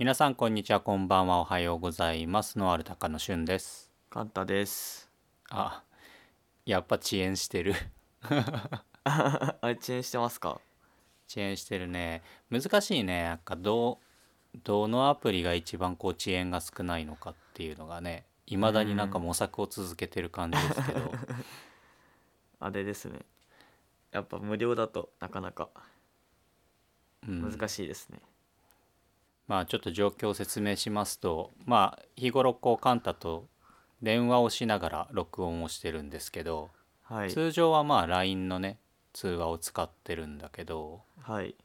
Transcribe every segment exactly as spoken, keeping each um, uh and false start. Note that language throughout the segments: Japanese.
皆さんこんにちは、こんばんは、おはようございます。ノアルタカのしゅんです。カンタです。あ、やっぱ遅延してるあ、遅延してますか？遅延してるね。難しいね。なんかどうどのアプリが一番こう遅延が少ないのかっていうのがね、いまだになんか模索を続けてる感じですけどあれですね、やっぱ無料だとなかなか難しいですね、うん。まあ、ちょっと状況を説明しますと、まあ、日頃こうカンタと電話をしながら録音をしてるんですけど、はい、通常はまあ ライン のね通話を使ってるんだけど、はい、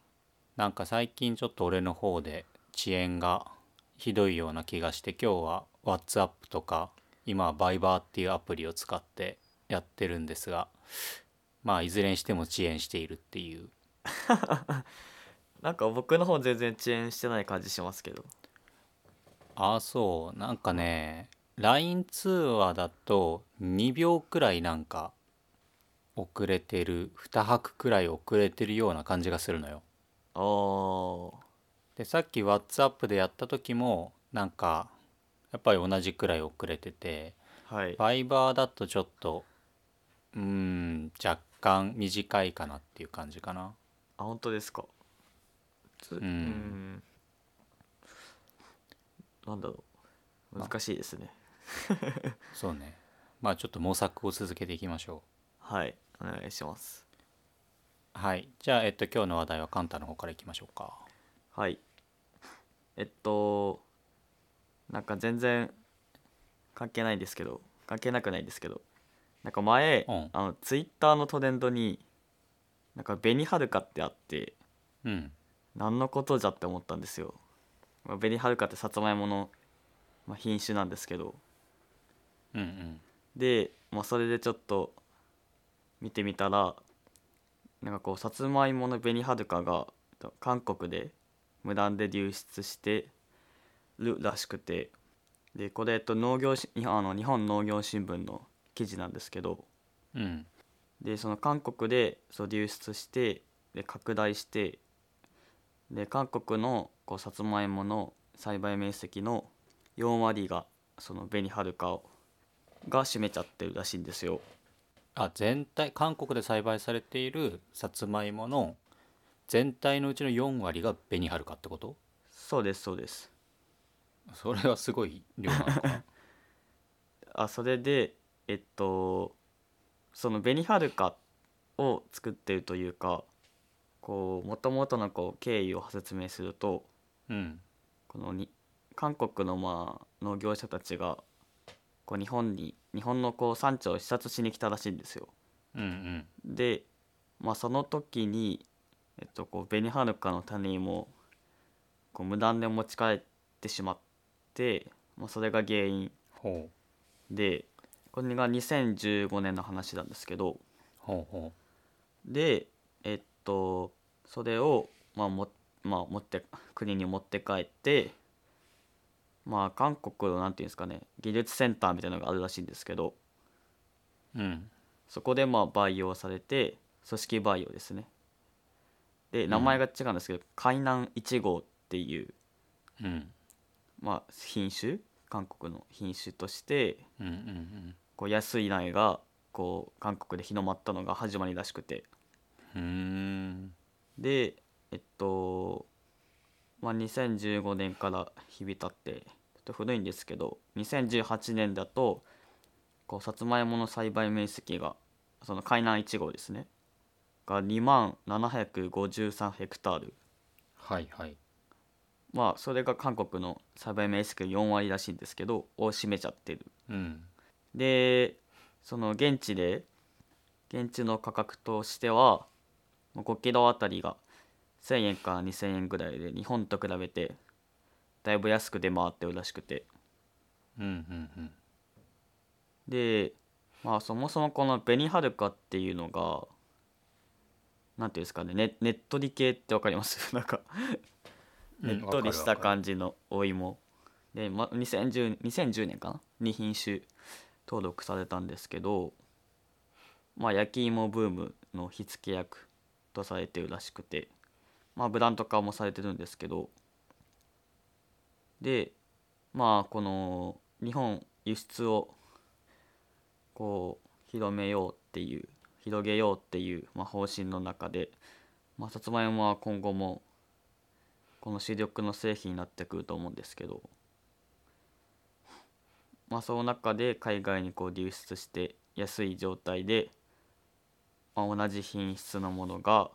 なんか最近ちょっと俺の方で遅延がひどいような気がして、今日は WhatsApp とか今は Viber っていうアプリを使ってやってるんですが、まあいずれにしても遅延しているっていうなんか僕の方全然遅延してない感じしますけど。ああ、そう。なんかね ライン 通話だとにびょうくらいなんか遅れてる、に拍くらい遅れてるような感じがするのよ。ああ。でさっき WhatsApp でやった時もなんかやっぱり同じくらい遅れてて、はい、Viber だとちょっとうーん若干短いかなっていう感じかな。あ、本当ですか？うんうん、なんだろう、難しいですねそうね。まあちょっと模索を続けていきましょう。はい、お願いします。はい、じゃあ、えっと、今日の話題はカンタの方からいきましょうか。はい、えっとなんか全然関係ないんですけど、関係なくないんですけど、なんか前、うん、あのツイッターのトレンドになんか紅はるかってあって、うん、何のことじゃって思ったんですよ。まあ、紅はるかってさつまいもの、まあ、品種なんですけど、うんうん、で、まあ、それでちょっと見てみたら、なんかこうさつまいもの紅はるかが韓国で無断で流出してるらしくて、でこれと農業しあの日本農業新聞の記事なんですけど、うん、でその韓国でそう流出して、で拡大して、で韓国のこうさつまいもの栽培面積のよんわりがその紅はるかが占めちゃってるらしいんですよ。あ、全体、韓国で栽培されているさつまいもの全体のうちのよんわりが紅はるかってこと？そうです、そうです。それはすごい量なのかなあ、それでえっとその紅はるかを作ってるというか、こう元々のこう経緯を説明すると、うん、このに韓国のまあ農業者たちがこう日本に日本のこう産地を視察しに来たらしいんですよ。うんうん、で、まあ、その時に、えっと、こう紅はるかの種もこう無断で持ち帰ってしまって、まあ、それが原因ほうで、これがにせんじゅうごねんの話なんですけど、ほうほうで、えっとそれを、まあもまあ、持って国に持って帰って、まあ、韓国のなんていうんですかね、技術センターみたいなのがあるらしいんですけど、うん、そこでまあ培養されて、組織培養ですね。で名前が違うんですけど、うん、海南いち号っていう、うん、まあ品種、韓国の品種として、うんうんうん、こう安い苗がこう韓国で広まったのが始まりらしくて、うーんでえっと、まあ、にせんじゅうごねんから日々経ってちょっと古いんですけど、にせんじゅうはちねんだとこうさつまいもの栽培面積がその海南いち号ですねがにまんななひゃくごじゅうさんヘクタール、はいはい、まあそれが韓国の栽培面積よんわりらしいんですけどを占めちゃってる、うん、でその現地で現地の価格としてはごキロあたりがせんえんからにせんえんぐらいで、日本と比べてだいぶ安く出回ってるらしくて、うんうんうん、で、まあ、そもそもこの紅はるかっていうのがなんていうんですかね、 ね, ねっとり系ってわかります？なんかねっとりした感じのお芋で、ま、にせんじゅうねんかなに品種登録されたんですけど、まあ、焼き芋ブームの火付け役とされてるらしくて、まあ、ブランド化もされてるんですけど、で、まあこの日本輸出をこう広めようっていう広げようっていう、まあ、方針の中で、まあ、さつまいもは今後もこの主力の製品になってくると思うんですけど、まあ、その中で海外にこう流出して安い状態で、まあ、同じ品質のものが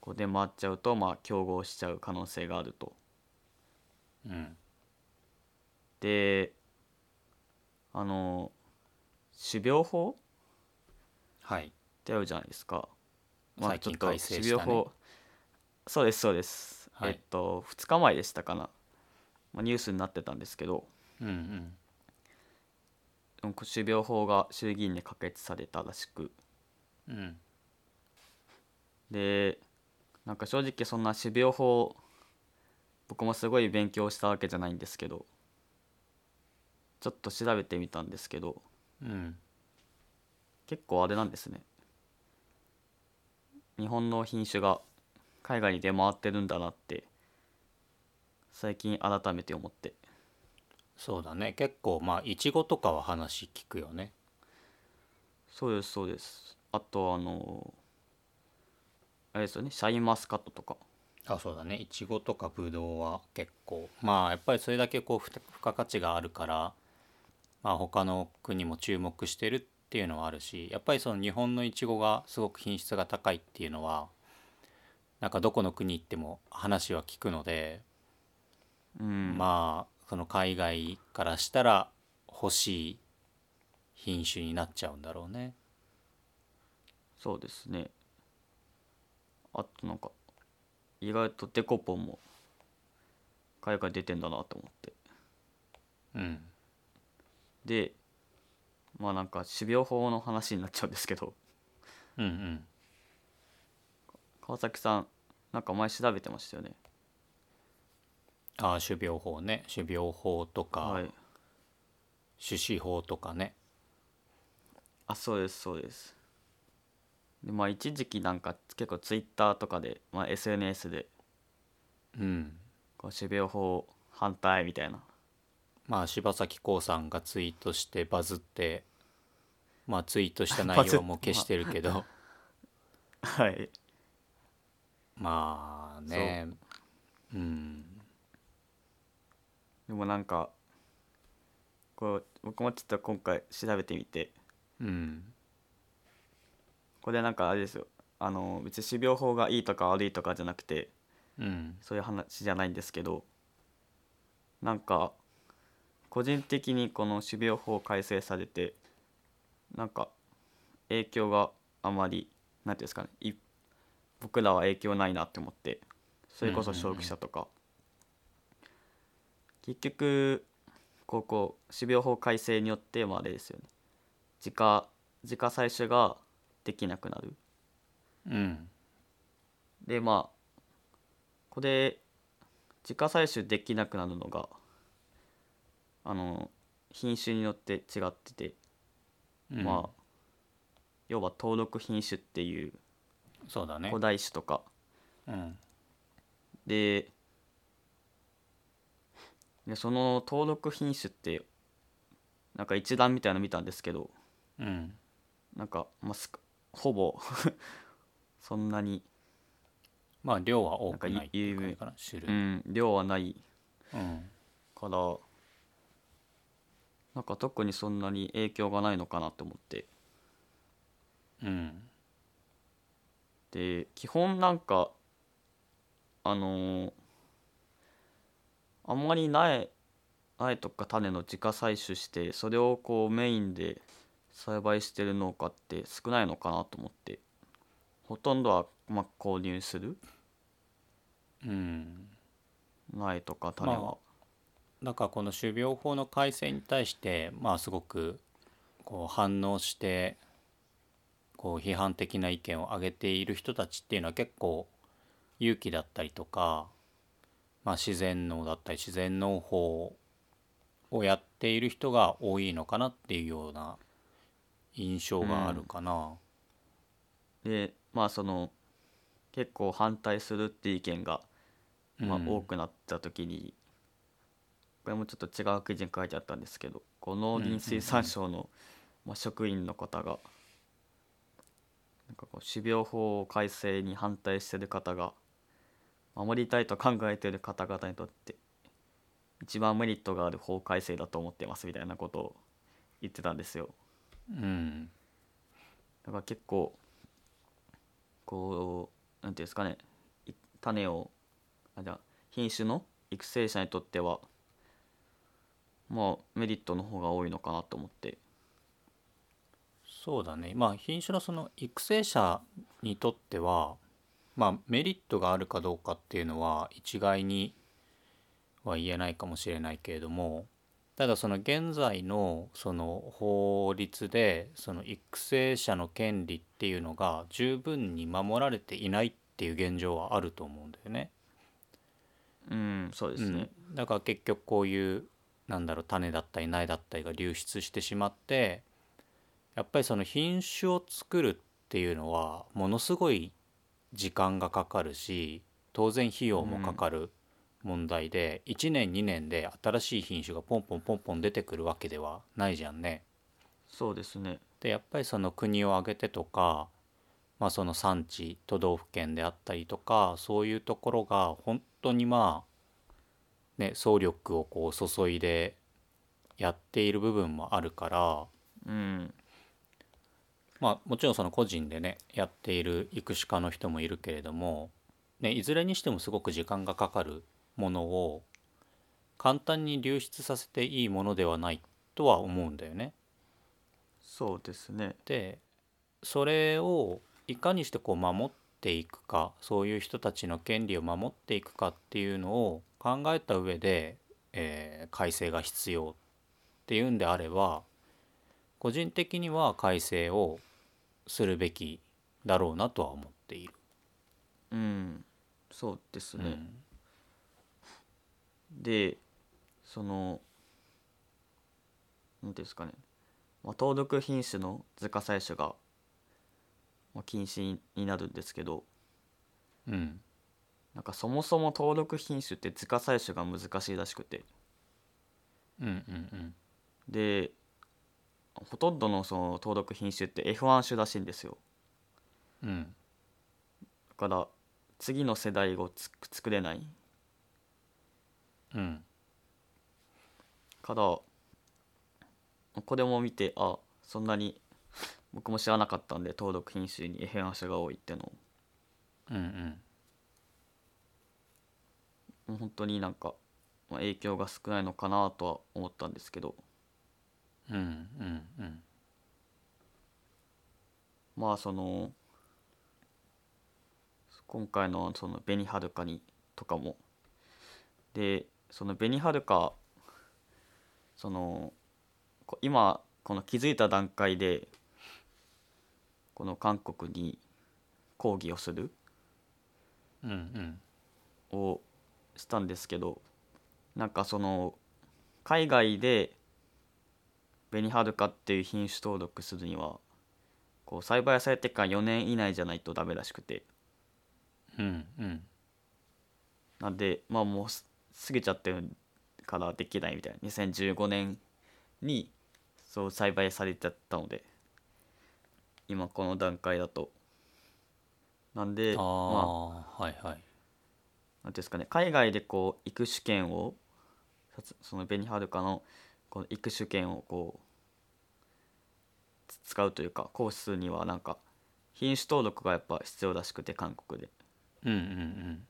こう出回っちゃうと、まあ、競合しちゃう可能性があると、うん、であの種苗法、はい、ってあるじゃないですか、まあ、ちょっと改正したね。種苗法、そうですそうです、はい、えっとふつかまえでしたかな、まあ、ニュースになってたんですけど、うんうん、種苗法が衆議院で可決されたらしく、うん、でなんか正直そんな種苗法僕もすごい勉強したわけじゃないんですけど、ちょっと調べてみたんですけど、うん、結構あれなんですね、日本の品種が海外に出回ってるんだなって最近改めて思って。そうだね、結構まあイチゴとかは話聞くよね。そうですそうです。あとあのあれですよね、シャインマスカットとか。あ、そうだね、イチゴとかブドウは結構まあやっぱりそれだけこう付加価値があるから、まあ、他の国も注目してるっていうのはあるし、やっぱりその日本のイチゴがすごく品質が高いっていうのはなんかどこの国行っても話は聞くので、うん、まあその海外からしたら欲しい品種になっちゃうんだろうね。そうですね。あとなんか意外とデコポンも海外出てんだなと思って。うん。で、まあなんか種苗法の話になっちゃうんですけど。うんうん。川崎さんなんか前調べてましたよね。ああ、種苗法ね、種苗法とか、はい、種子法とかね。あ、そうですそうです。でまあ一時期なんか結構ツイッターとかで、まあ、エスエヌエス で、うん、こう種苗法反対みたいな、まあ柴咲コウさんがツイートしてバズって、まあツイートした内容も消してるけどはい、まあね、う、うん、でもなんかこう僕もちょっと今回調べてみて、うん、これなんかあれですよ、あの別に種苗法がいいとか悪いとかじゃなくて、うん、そういう話じゃないんですけど、なんか個人的にこの種苗法改正されてなんか影響があまりなんていうんですかね、一僕らは影響ないなって思って、それこそ消費者とか、うんうんうん、結局こうこう種苗法改正によってもあれですよね、自家自家採取ができなくなる、うん、でまあこれ自家採取できなくなるのがあの品種によって違ってて、うん、まあ要は登録品種っていう、そうだね、古代種とか、うん、で, でその登録品種ってなんか一覧みたいなの見たんですけど、うん、なんか、まあ、ほぼそんなにまあ量は多くないっていうかな、種類、うん、量はない、うん、からなんか特にそんなに影響がないのかなと思って、うんで基本なんかあのー、あんまり苗苗とか種の自家採取してそれをこうメインで栽培してる農家って少ないのかなと思って、ほとんどはまあ購入する、うん、苗とか種は、まあ、なんかこの種苗法の改正に対して、まあ、すごくこう反応してこう批判的な意見を上げている人たちっていうのは結構有機だったりとか、まあ、自然農だったり自然農法をやっている人が多いのかなっていうような印象があるかな、うん、でまあその結構反対するっていう意見が、まあ、多くなった時に、これもちょっと違う記事に書いてあったんですけど、この農林水産省の職員の方がなんかこう種苗法改正に反対している方が守りたいと考えている方々にとって一番メリットがある法改正だと思ってますみたいなことを言ってたんですよ。うん、だから結構こうなんていうんですかね、種をあじゃあ品種の育成者にとってはまあメリットの方が多いのかなと思って。そうだね。まあ品種のその育成者にとってはまあメリットがあるかどうかっていうのは一概には言えないかもしれないけれども、ただその現在のその法律でその育成者の権利っていうのが十分に守られていないっていう現状はあると思うんだよね。うん、そうですね。うん、だから結局こういうなんだろう種だったり苗だったりが流出してしまって、やっぱりその品種を作るっていうのはものすごい時間がかかるし、当然費用もかかる問題で、うん、いちねんにねんで新しい品種がポンポンポンポン出てくるわけではないじゃんね。そうですね。でやっぱりその国を挙げてとか、まあ、その産地都道府県であったりとか、そういうところが本当にまあ、ね、総力をこう注いでやっている部分もあるから、うんまあ、もちろんその個人でねやっている育種家の人もいるけれども、ね、いずれにしてもすごく時間がかかるものを簡単に流出させていいものではないとは思うんだよね。そうですね。でそれをいかにしてこう守っていくか、そういう人たちの権利を守っていくかっていうのを考えた上で、えー、改正が必要っていうんであれば、個人的には改正をするべきだろうなとは思っている。うん、そうですね。うん、で、そのなんていうんですかね、まあ、登録品種の自家採取が、まあ、禁止になるんですけど、うん、なんかそもそも登録品種って自家採取が難しいらしくて、うんうんうん、でほとんど の, その登録品種って エフワン 種らしいんですよ。うん、だから次の世代をつ作れない、うん、からこれも見て、あそんなに僕も知らなかったんで登録品種に エフワン 種が多いってのを、うんうん、もう本当になんか、まあ、影響が少ないのかなとは思ったんですけど、うんうんうん、まあその今回のその紅はるかにとかもで、その紅はるかその今この気づいた段階でこの韓国に抗議をする、うんうん、をしたんですけど、なんかその海外で紅はるかっていう品種登録するにはこう栽培されてからよねん以内じゃないとダメらしくて、うんうん、なんでまあもう過ぎちゃってるからできないみたいな、にせんじゅうごねんにそう栽培されちゃったので今この段階だと、なんであ、まあはいはい、なんですかね、海外でこう育種権をその紅はるかのこの育種権をこう使うというか行使するにはなんか品種登録がやっぱ必要らしくて韓国で、うんうんうん、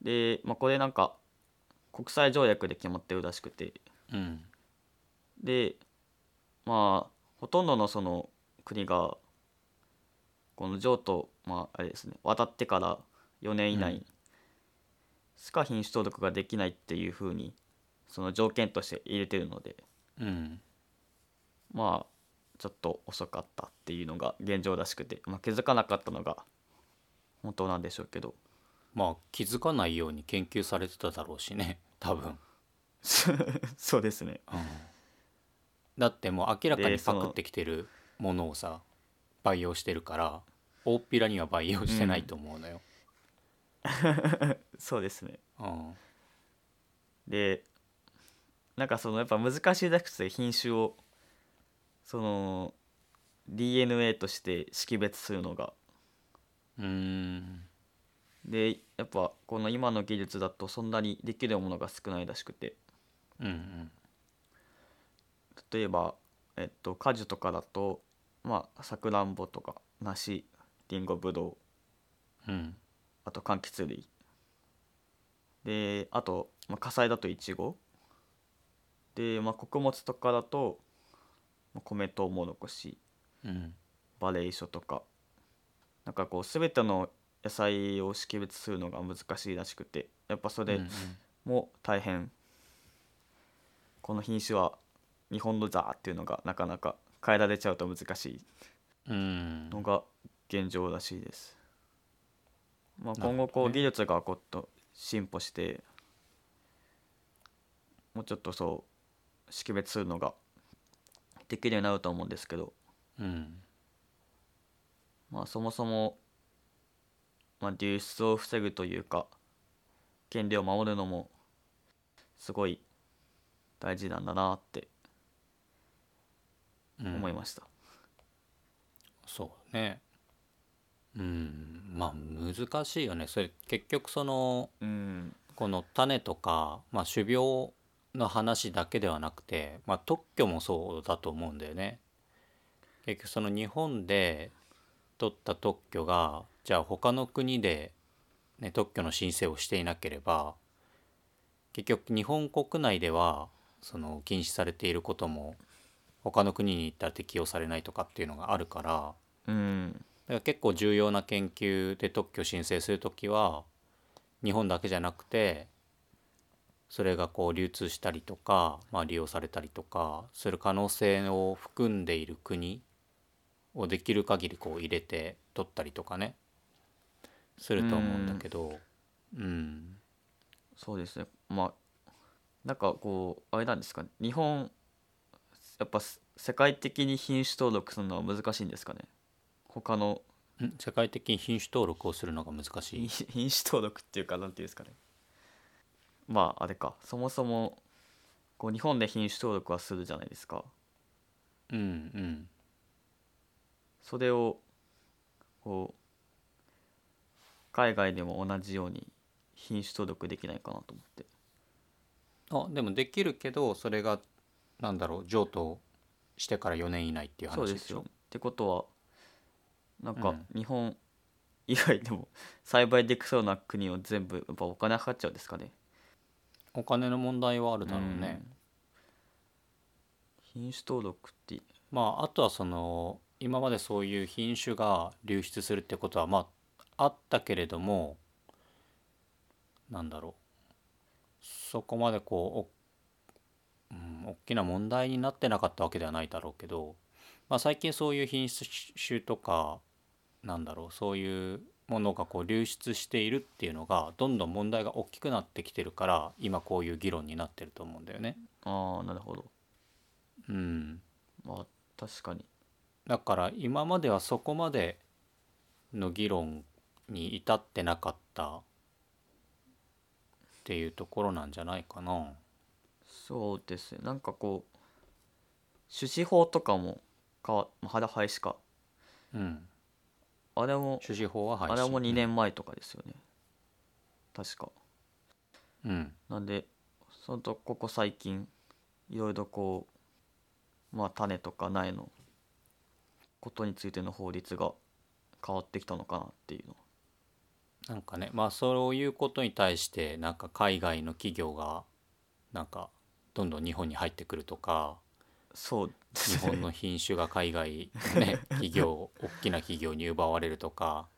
で、まあ、これなんか国際条約で決まってるらしくて、うん、でまあほとんどのその国がこの譲渡、まああれですね、渡ってからよねん以内しか品種登録ができないっていうふうにその条件として入れてるので、うん、まあちょっと遅かったっていうのが現状らしくて、まあ、気づかなかったのが本当なんでしょうけど、まあ気づかないように研究されてただろうしね多分そうですね、うん、だってもう明らかにパクってきてるものをさ培養してるから大っぴらには培養してないと思うのよ、うん、そうですね、うん、でなんかそのやっぱ難しいらしくて、品種をその ディーエヌエー として識別するのが。うーん。でやっぱこの今の技術だとそんなにできるものが少ないらしくて、うんうん、例えば、えっと、果樹とかだとまあさくらんぼとか梨、りんご、ぶどう、うん、あと柑橘類で、あと、まあ、果菜だといちごで、まあ、穀物とかだと、まあ、米、とうもろこし、うん、馬鈴薯とか、なんかこう全ての野菜を識別するのが難しいらしくて、やっぱそれも大変、うんうん、この品種は日本のザーっていうのがなかなか変えられちゃうと難しいのが現状らしいです、うん、まあ、今後こう技術がこっと進歩してもうちょっとそう識別するのができるようになると思うんですけど、うん、まあそもそもまあ、流出を防ぐというか権利を守るのもすごい大事なんだなって思いました、うん、そうね、うん、まあ難しいよねそれ。結局その、うん、この種とか、まあ、種苗の話だけではなくて、まあ、特許もそうだと思うんだよね。結局その日本で取った特許がじゃあ他の国で、ね、特許の申請をしていなければ結局日本国内ではその禁止されていることも他の国に行ったら適用されないとかっていうのがあるから、うん、だから結構重要な研究で特許申請するときは日本だけじゃなくてそれがこう流通したりとか、まあ、利用されたりとかする可能性を含んでいる国をできる限りこう入れて取ったりとかねすると思うんだけど、うん、うん、そうですね。まあなんかこうあれなんですかね、日本やっぱ世界的に品種登録するのは難しいんですかね。他の世界的に品種登録をするのが難しい品種登録っていうかなんていうんですかね、まああれか、そもそもこう日本で品種登録はするじゃないですか。うんうん、それをこう海外でも同じように品種登録できないかなと思って。あ、でもできるけどそれがなんだろう、譲渡してからよねん以内っていう話でしょ。そうですよ。ってことはなんか日本以外でも栽培できそうな国を全部やっぱお金かかっちゃうんですかね。お金の問題はあるだろうね。うん、品種登録って。まああとはその今までそういう品種が流出するってことはまああったけれども、なんだろう、そこまでこう お,、うん、大きな問題になってなかったわけではないだろうけど、まあ、最近そういう品種とかなんだろうそういうものがこう流出しているっていうのがどんどん問題が大きくなってきてるから今こういう議論になってると思うんだよね。ああ、なるほど。うん。まあ確かに。だから今まではそこまでの議論に至ってなかったっていうところなんじゃないかな。そうですね。なんかこう種子法とかも変わ肌廃止か、うん、あれも種子法は廃止、あれもにねんまえとかですよね、うん、確か、うん、なんでそのとここ最近いろいろこうまあ種とか苗のことについての法律が変わってきたのかなっていうのなんかね、まあそういうことに対してなんか海外の企業がなんかどんどん日本に入ってくるとか、そうですね、日本の品種が海外のね企業大きな企業に奪われるとか、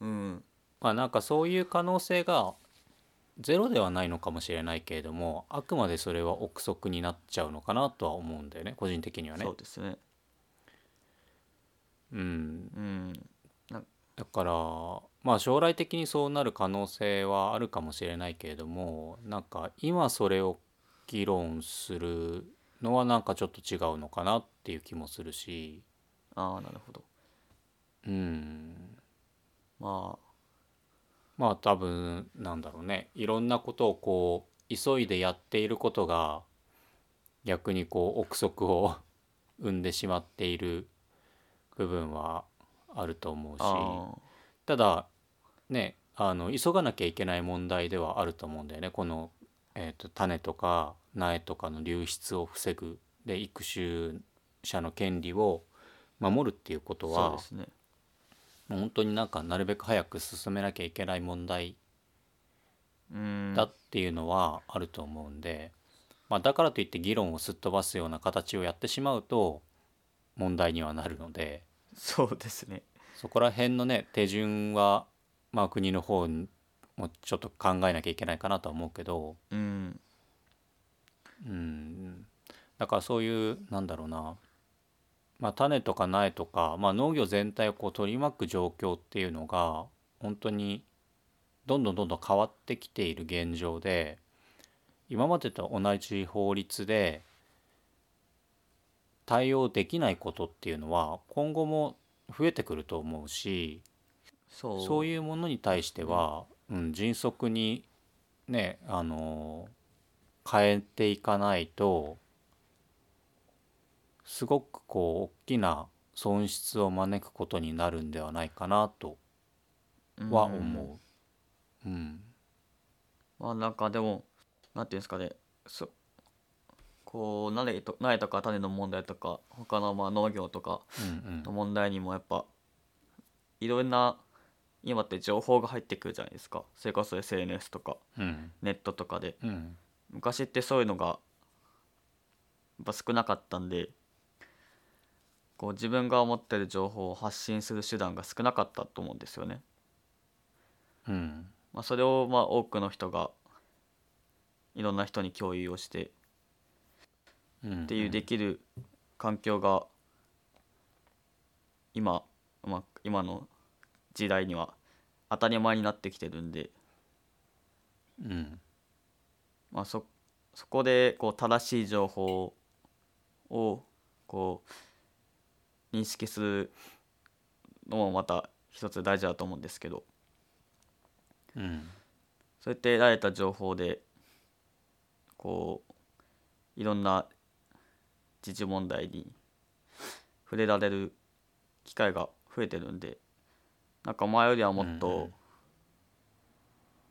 うん、まあなんかそういう可能性がゼロではないのかもしれないけれども、あくまでそれは憶測になっちゃうのかなとは思うんだよね、個人的にはね。そうですね。うんうん、だからまあ将来的にそうなる可能性はあるかもしれないけれども、なんか今それを議論するのはなんかちょっと違うのかなっていう気もするし。ああ、なるほど。うん。まあまあ多分なんだろうね、いろんなことをこう急いでやっていることが逆にこう憶測を生んでしまっている部分はあると思うし、ただね、あの急がなきゃいけない問題ではあると思うんだよね。この、えーと、種とか苗とかの流出を防ぐで育種者の権利を守るっていうことは、そうですね、本当になんかなるべく早く進めなきゃいけない問題だっていうのはあると思うんで、うん、まあ、だからといって議論をすっ飛ばすような形をやってしまうと問題にはなるので、そうですね、そこら辺のね手順は、まあ、国の方もちょっと考えなきゃいけないかなとは思うけど、うん、うん、だからそういうなんだろうな、まあ、種とか苗とか、まあ、農業全体をこう取り巻く状況っていうのが本当にどんどんどんどん変わってきている現状で、今までと同じ法律で対応できないことっていうのは今後も増えてくると思うし、そう、そういうものに対しては、うん、迅速にね、あの変えていかないとすごくこう大きな損失を招くことになるんではないかなとは思う。うん、うん、まあなんかでもなんていうんですかね、そこう苗と、苗とか種の問題とか他のまあ農業とかの問題にもやっぱいろんな今って情報が入ってくるじゃないですか。それこそ エスエヌエス とかネットとかで、うんうん、昔ってそういうのがやっぱ少なかったんで、こう自分が思ってる情報を発信する手段が少なかったと思うんですよね。うん、まあ、それをまあ多くの人がいろんな人に共有をして、うん、っていうできる環境が今、まあ、今の時代には当たり前になってきてるんで、うん、まあそ、そこでこう正しい情報をこう認識するのもまた一つ大事だと思うんですけど、うん、そうやって得られた情報でこういろんな時事問題に触れられる機会が増えてるんで、なんか前よりはもっと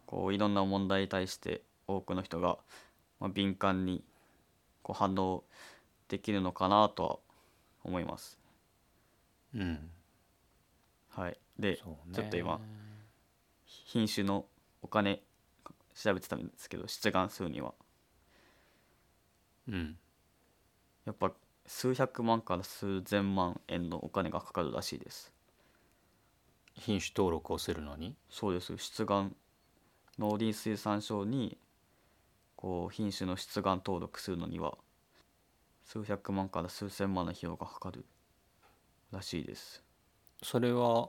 こういろんな問題に対して多くの人が敏感にこう反応できるのかなとは思います。うん、はい。で、ちょっと今品種のお金調べてたんですけど、出願数には、うん、やっぱ数百万から数千万円のお金がかかるらしいです。品種登録をするのに？そうです。出願農林水産省にこう品種の出願登録するのには数百万から数千万の費用がかかるらしいです。それは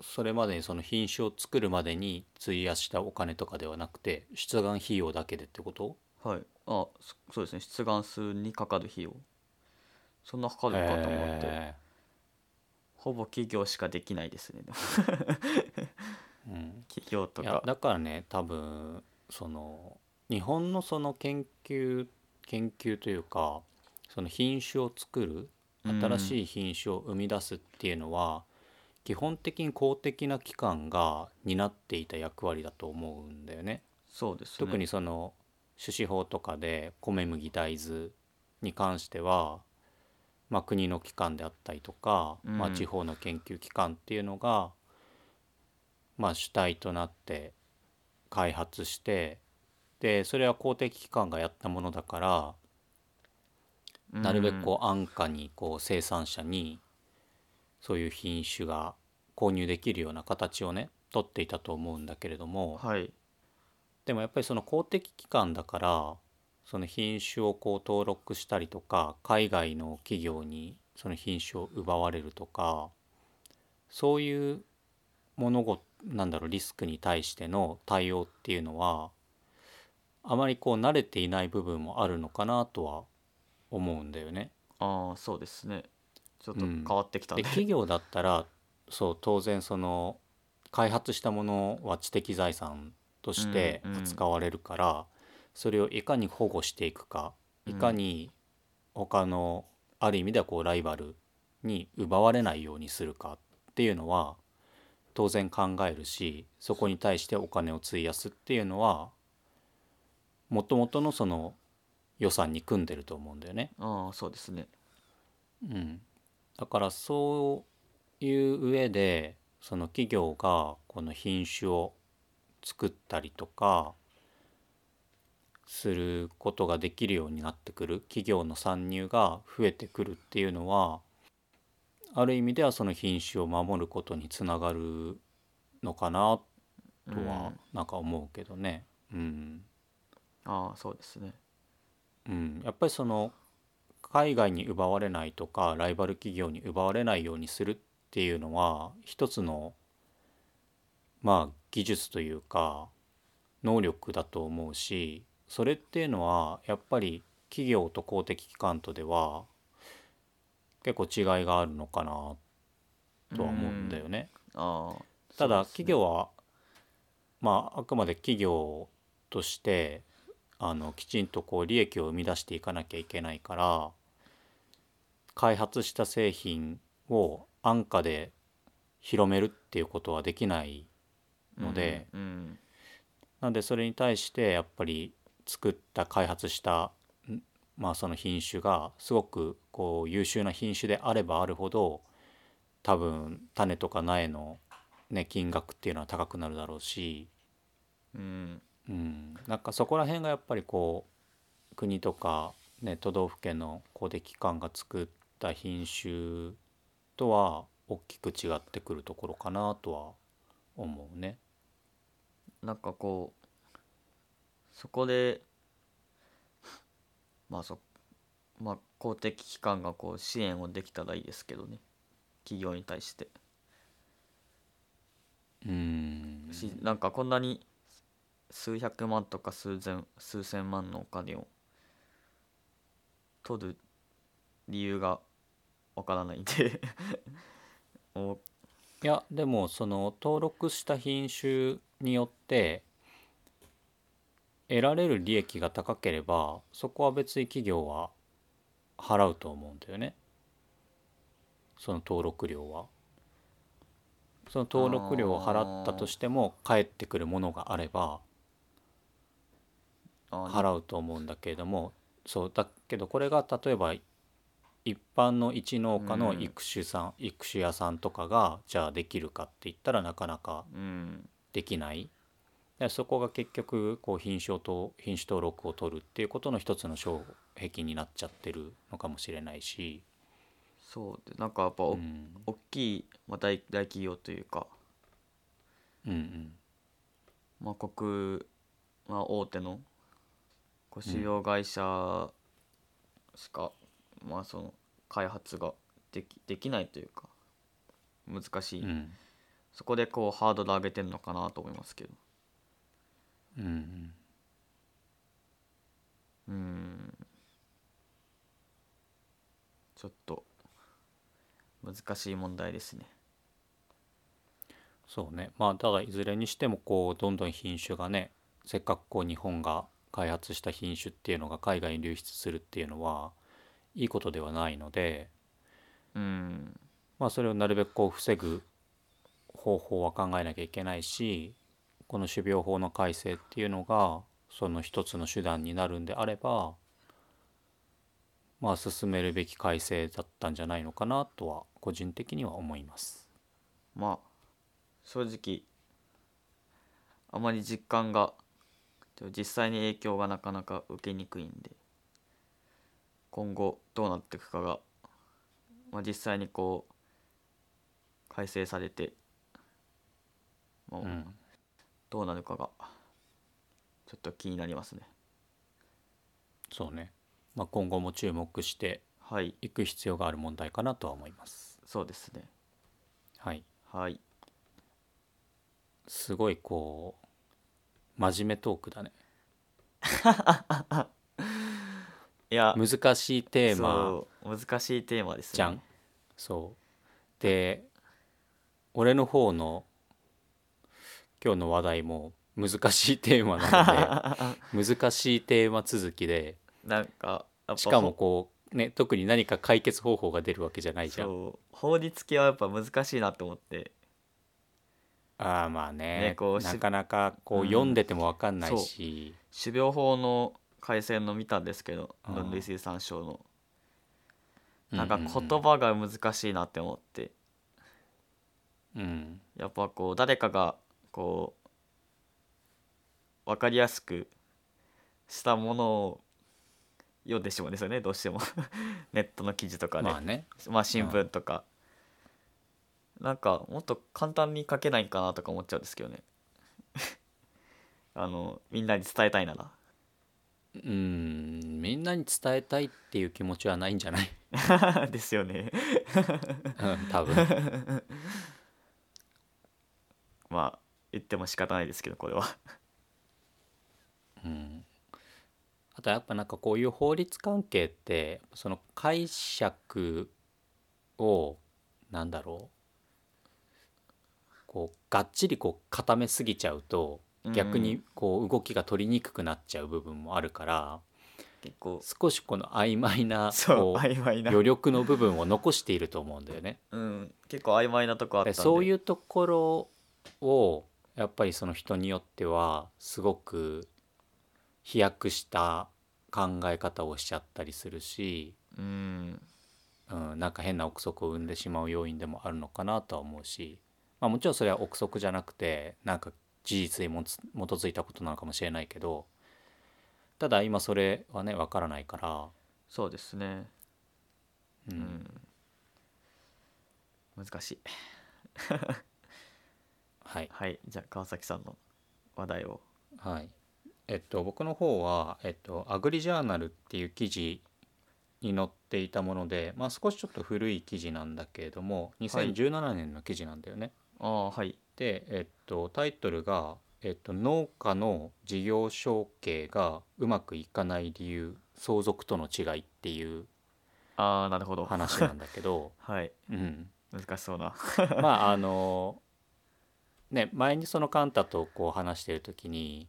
それまでにその品種を作るまでに費やしたお金とかではなくて出願費用だけでってこと？はい。あ、そうですね。出願数にかかる費用。そんなかかるのかと思って、えー、ほぼ企業しかできないですね。うん、企業とか。いや、だからね、多分その日本のその研究研究というか、その品種を作る、新しい品種を生み出すっていうのは、基本的に公的な機関が担っていた役割だと思うんだよね。そうですね。特にその種子法とかで米麦大豆に関しては、まあ、国の機関であったりとか、うん、まあ、地方の研究機関っていうのが、まあ、主体となって開発して、でそれは公的機関がやったものだから、なるべくこう安価にこう生産者にそういう品種が購入できるような形をね取っていたと思うんだけれども、はい、でもやっぱりその公的機関だから、その品種をこう登録したりとか、海外の企業にその品種を奪われるとか、そういう物事なんだろう、リスクに対しての対応っていうのはあまりこう慣れていない部分もあるのかなとは思うんだよね。ああ、そうですね。ちょっと変わってきたね。うん、で企業だったらそう当然その開発したものは知的財産として扱われるから、うんうん、それをいかに保護していくか、いかに他のある意味ではこうライバルに奪われないようにするかっていうのは当然考えるし、そこに対してお金を費やすっていうのはもともとのその予算に組んでると思うんだよね。ああ、そうですね。うん、だからそういう上でその企業がこの品種を作ったりとかすることができるようになってくる、企業の参入が増えてくるっていうのはある意味ではその品種を守ることにつながるのかなとはなんか思うけどね。うんうん、ああ、そうですね。うん、やっぱりその海外に奪われないとかライバル企業に奪われないようにするっていうのは一つのまあ技術というか能力だと思うし、それっていうのはやっぱり企業と公的機関とでは結構違いがあるのかなとは思うんだよね。ああ、ただ企業は、まあ、あくまで企業としてあのきちんとこう利益を生み出していかなきゃいけないから、開発した製品を安価で広めるっていうことはできないので、うんうん、なのでそれに対してやっぱり作った開発した、まあ、その品種がすごくこう優秀な品種であればあるほど多分種とか苗の、ね、金額っていうのは高くなるだろうし、うんうん、なんかそこら辺がやっぱりこう国とか、ね、都道府県の公的機関が作った品種とは大きく違ってくるところかなとは思うね。なんかこうそこで、まあそまあ、公的機関がこう支援をできたらいいですけどね、企業に対して。うーん、しなんかこんなに数百万とか数千、数千万のお金を取る理由がわからないんでおいやでもその登録した品種によって得られる利益が高ければそこは別に企業は払うと思うんだよね、その登録料は。その登録料を払ったとしても返ってくるものがあれば払うと思うんだけれども、そうだけどこれが例えば一般の一農家の育種さん、うん、育種屋さんとかがじゃあできるかって言ったらなかなかできない、うん、そこが結局こう品種と品種登録を取るっていうことの一つの障壁になっちゃってるのかもしれないし、そうでなんかやっぱお、うん、大きい、まあ、大, 大企業というか、うんうん、まあ国、まあ、大手のこう主要会社しか、うん、まあその開発がで き, できないというか難しい、うん、そこでこうハードル上げてるのかなと思いますけど、うんうん、うんちょっと難しい問題ですね。そうね、まあただいずれにしてもこうどんどん品種がね、せっかくこう日本が開発した品種っていうのが海外に流出するっていうのはいいことではないので、うん、まあそれをなるべくこう防ぐ方法は考えなきゃいけないし、この種苗法の改正っていうのがその一つの手段になるんであれば、まあ進めるべき改正だったんじゃないのかなとは個人的には思います。まあ正直あまり実感が実際に影響がなかなか受けにくいんで、今後どうなっていくかが、まあ、実際にこう改正されて、まあうん、どうなるかがちょっと気になりますね。そうね。まあ、今後も注目していく必要がある問題かなとは思います。はい、そうですね。はい。はい。すごいこう真面目トークだね。いや難しいテーマ。そう難しいテーマですね。じゃん。そう。で、俺の方の今日の話題も難しいテーマなので難しいテーマ続きで。なんかしかもこう、ね、特に何か解決方法が出るわけじゃないじゃん。そう、法律系はやっぱ難しいなと思って。ああ、まあ ね, ねこうなかなかこう、うん、読んでても分かんないし。種苗法の改正の見たんですけど、うん、農水産省のなんか言葉が難しいなって思って、うん、やっぱこう誰かがこう分かりやすくしたものを読んでしまうんですよね、どうしてもネットの記事とかね、まあね、まあ、新聞とか、うん、なんかもっと簡単に書けないかなとか思っちゃうんですけどねあのみんなに伝えたいなら、うーん、みんなに伝えたいっていう気持ちはないんじゃないですよね、うん、多分まあ言っても仕方ないですけど、これはうん。あとやっぱなんかこういう法律関係ってその解釈をなんだろう、こうがっちりこう固めすぎちゃうと逆にこう動きが取りにくくなっちゃう部分もあるから、結構少しこの曖昧な余力の部分を残していると思うんだよね。うん、結構曖昧なとこあったんで。そういうところをやっぱりその人によってはすごく飛躍した考え方をしちゃったりするし、うん、うん、なんか変な憶測を生んでしまう要因でもあるのかなとは思うし、まあ、もちろんそれは憶測じゃなくてなんか事実にもつ基づいたことなのかもしれないけど、ただ今それはね分からないから。そうですね、うん、うん、難しいはい、はい、じゃあ川崎さんの話題を。はい、えっと僕の方は、えっと、アグリジャーナルっていう記事に載っていたもので、まあ、少しちょっと古い記事なんだけれどもにせんじゅうななねんの記事なんだよね。はい、ああ、はい。で、えっと、タイトルが、えっと「農家の事業承継がうまくいかない理由、相続との違い」っていう、あー、なるほど、話なんだけどはい、うん、難しそうなまああのね、前にそのカンタとこう話してる時に、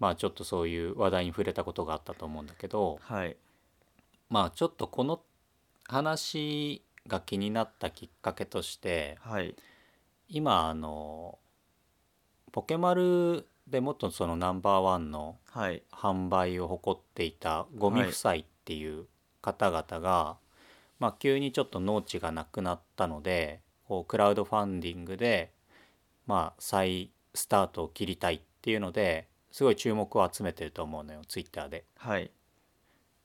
まあ、ちょっとそういう話題に触れたことがあったと思うんだけど、はい、まあちょっとこの話が気になったきっかけとして、はい、今あのポケマルでもっとそのナンバーワンの販売を誇っていたゴミ夫妻っていう方々が、はい、まあ、急にちょっと農地がなくなったのでこうクラウドファンディングで、まあ、再スタートを切りたいっていうのですごい注目を集めてると思うのよ、ツイッターで。はい、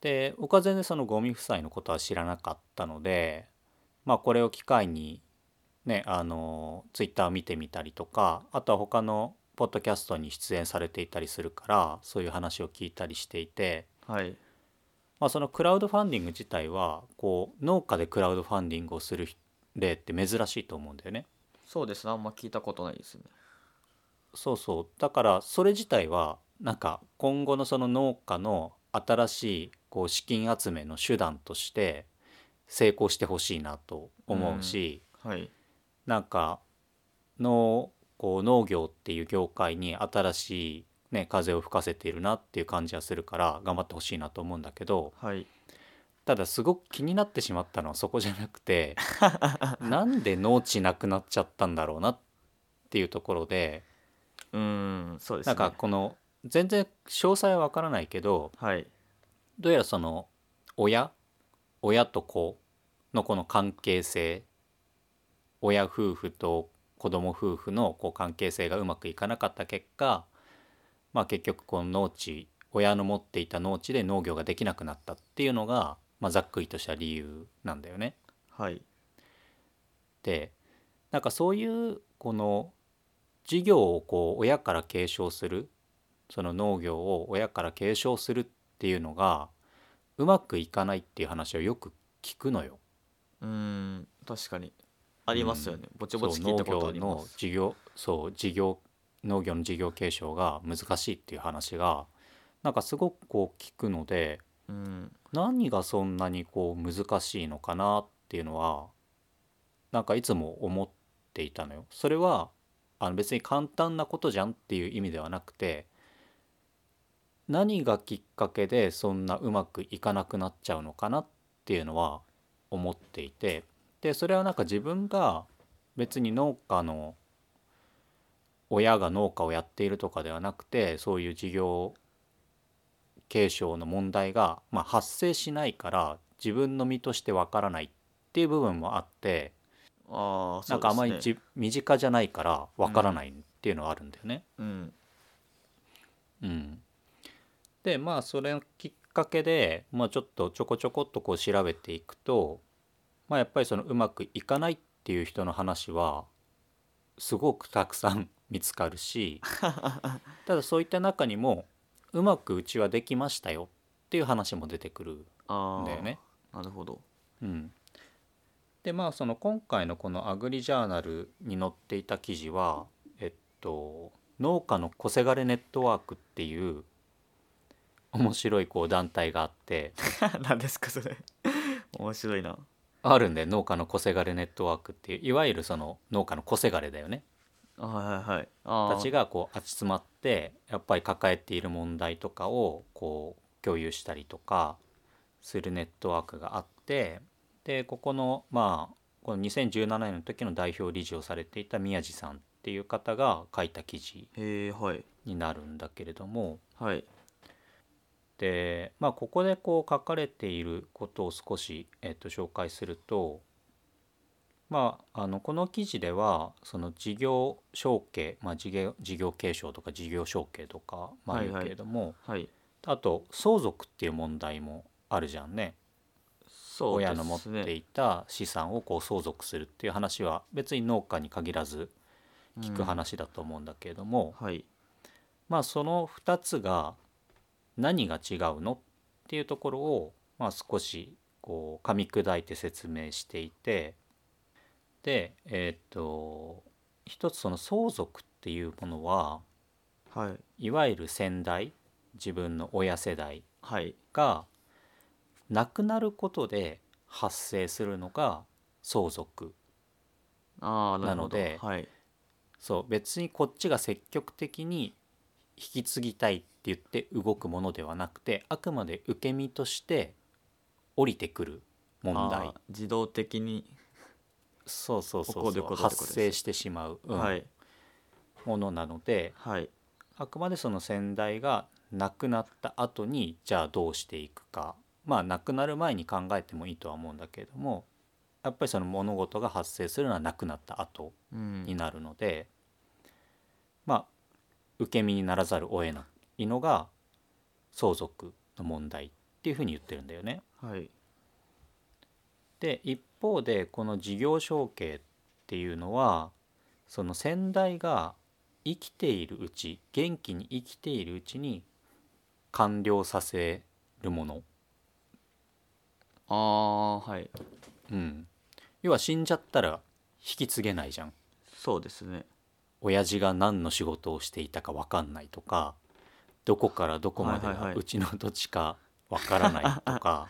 で僕は全然そのゴミ夫妻のことは知らなかったので、まあ、これを機会に、ね、あのツイッターを見てみたりとか、あとは他のポッドキャストに出演されていたりするからそういう話を聞いたりしていて、はい、まあ、そのクラウドファンディング自体はこう農家でクラウドファンディングをする例って珍しいと思うんだよね。そうですね、あんま聞いたことないですね。そうそう、だからそれ自体はなんか今後のその農家の新しいこう資金集めの手段として成功してほしいなと思うし、うん、はい、なんかのこう農業っていう業界に新しい、ね、風を吹かせているなっていう感じはするから頑張ってほしいなと思うんだけど、はい、ただすごく気になってしまったのはそこじゃなくてなんで農地なくなっちゃったんだろうなっていうところで、うん、そうですね、なんかこの全然詳細は分からないけど、はい、どうやらその親親と子のこの関係性、親夫婦と子供夫婦のこう関係性がうまくいかなかった結果、まあ、結局この農地、親の持っていた農地で農業ができなくなったっていうのが、まあ、ざっくりとした理由なんだよね。はい、でなんかそういうこの事業をこう親から継承する、その農業を親から継承するっていうのがうまくいかないっていう話をよく聞くのよ。うーん、確かにありますよね。ぼちぼち聞いたことあります。そう、農業の事業、そう、事業、農業の事業継承が難しいっていう話がなんかすごくこう聞くので、うん、何がそんなにこう難しいのかなっていうのはなんかいつも思っていたのよ。それはあの別に簡単なことじゃんっていう意味ではなくて、何がきっかけでそんなうまくいかなくなっちゃうのかなっていうのは思っていて、でそれはなんか自分が別に農家の親が農家をやっているとかではなくて、そういう事業継承の問題が、まあ、発生しないから自分の身としてわからないっていう部分もあって、あ、なんかあまり、ね、身近じゃないからわからないっていうのはあるんだよね。うん、うん、でまあそれのきっかけで、まあ、ちょっとちょこちょこっとこう調べていくと、まあ、やっぱりそのうまくいかないっていう人の話はすごくたくさん見つかるし、ただそういった中にもうまくうちはできましたよっていう話も出てくるんだよね。なるほど、うん、でまあその今回のこのアグリジャーナルに載っていた記事は、えっと、農家のこせがれネットワークっていう面白いこう団体があって何ですかそれ面白いな。あるんで、農家のこせがれネットワークっていう、いわゆるその農家のこせがれだよね、はいはい、あたちがこう集まってやっぱり抱えている問題とかをこう共有したりとかするネットワークがあって、でここのまあこのにせんじゅうななねんの時の代表理事をされていた宮地さんっていう方が書いた記事になるんだけれども、はい、でまあ、ここでこう書かれていることを少し、えっと、紹介すると、まあ、あのこの記事ではその事業承継、まあ、事業、事業継承とか事業承継とかもあるけれども、はいはいはい、あと相続っていう問題もあるじゃんね。そうですね。親の持っていた資産をこう相続するっていう話は別に農家に限らず聞く話だと思うんだけれども、うん、はい、まあ、そのふたつが何が違うのっていうところを、まあ、少しこう噛み砕いて説明していて、で、えー、と一つその相続っていうものは、はい、いわゆる先代、自分の親世代が亡くなることで発生するのが相続なので、はい、そう別にこっちが積極的に引き継ぎたいって言って動くものではなくて、あくまで受け身として降りてくる問題、自動的にそうそうそうそう発生してしまう、うん、はい、ものなので、はい、あくまでその先代が亡くなった後にじゃあどうしていくか、まあ亡くなる前に考えてもいいとは思うんだけれども、やっぱりその物事が発生するのは亡くなった後になるので、うん、まあ受け身にならざるを得ないのが相続の問題っていうふうに言ってるんだよね。はい、で一方でこの事業承継っていうのは、その先代が生きているうち、元気に生きているうちに完了させるもの。ああ、はい、うん。要は死んじゃったら引き継げないじゃん。そうですね。親父が何の仕事をしていたか分かんないとか、どこからどこまでがうちの土地か分からないとか。はいはいはい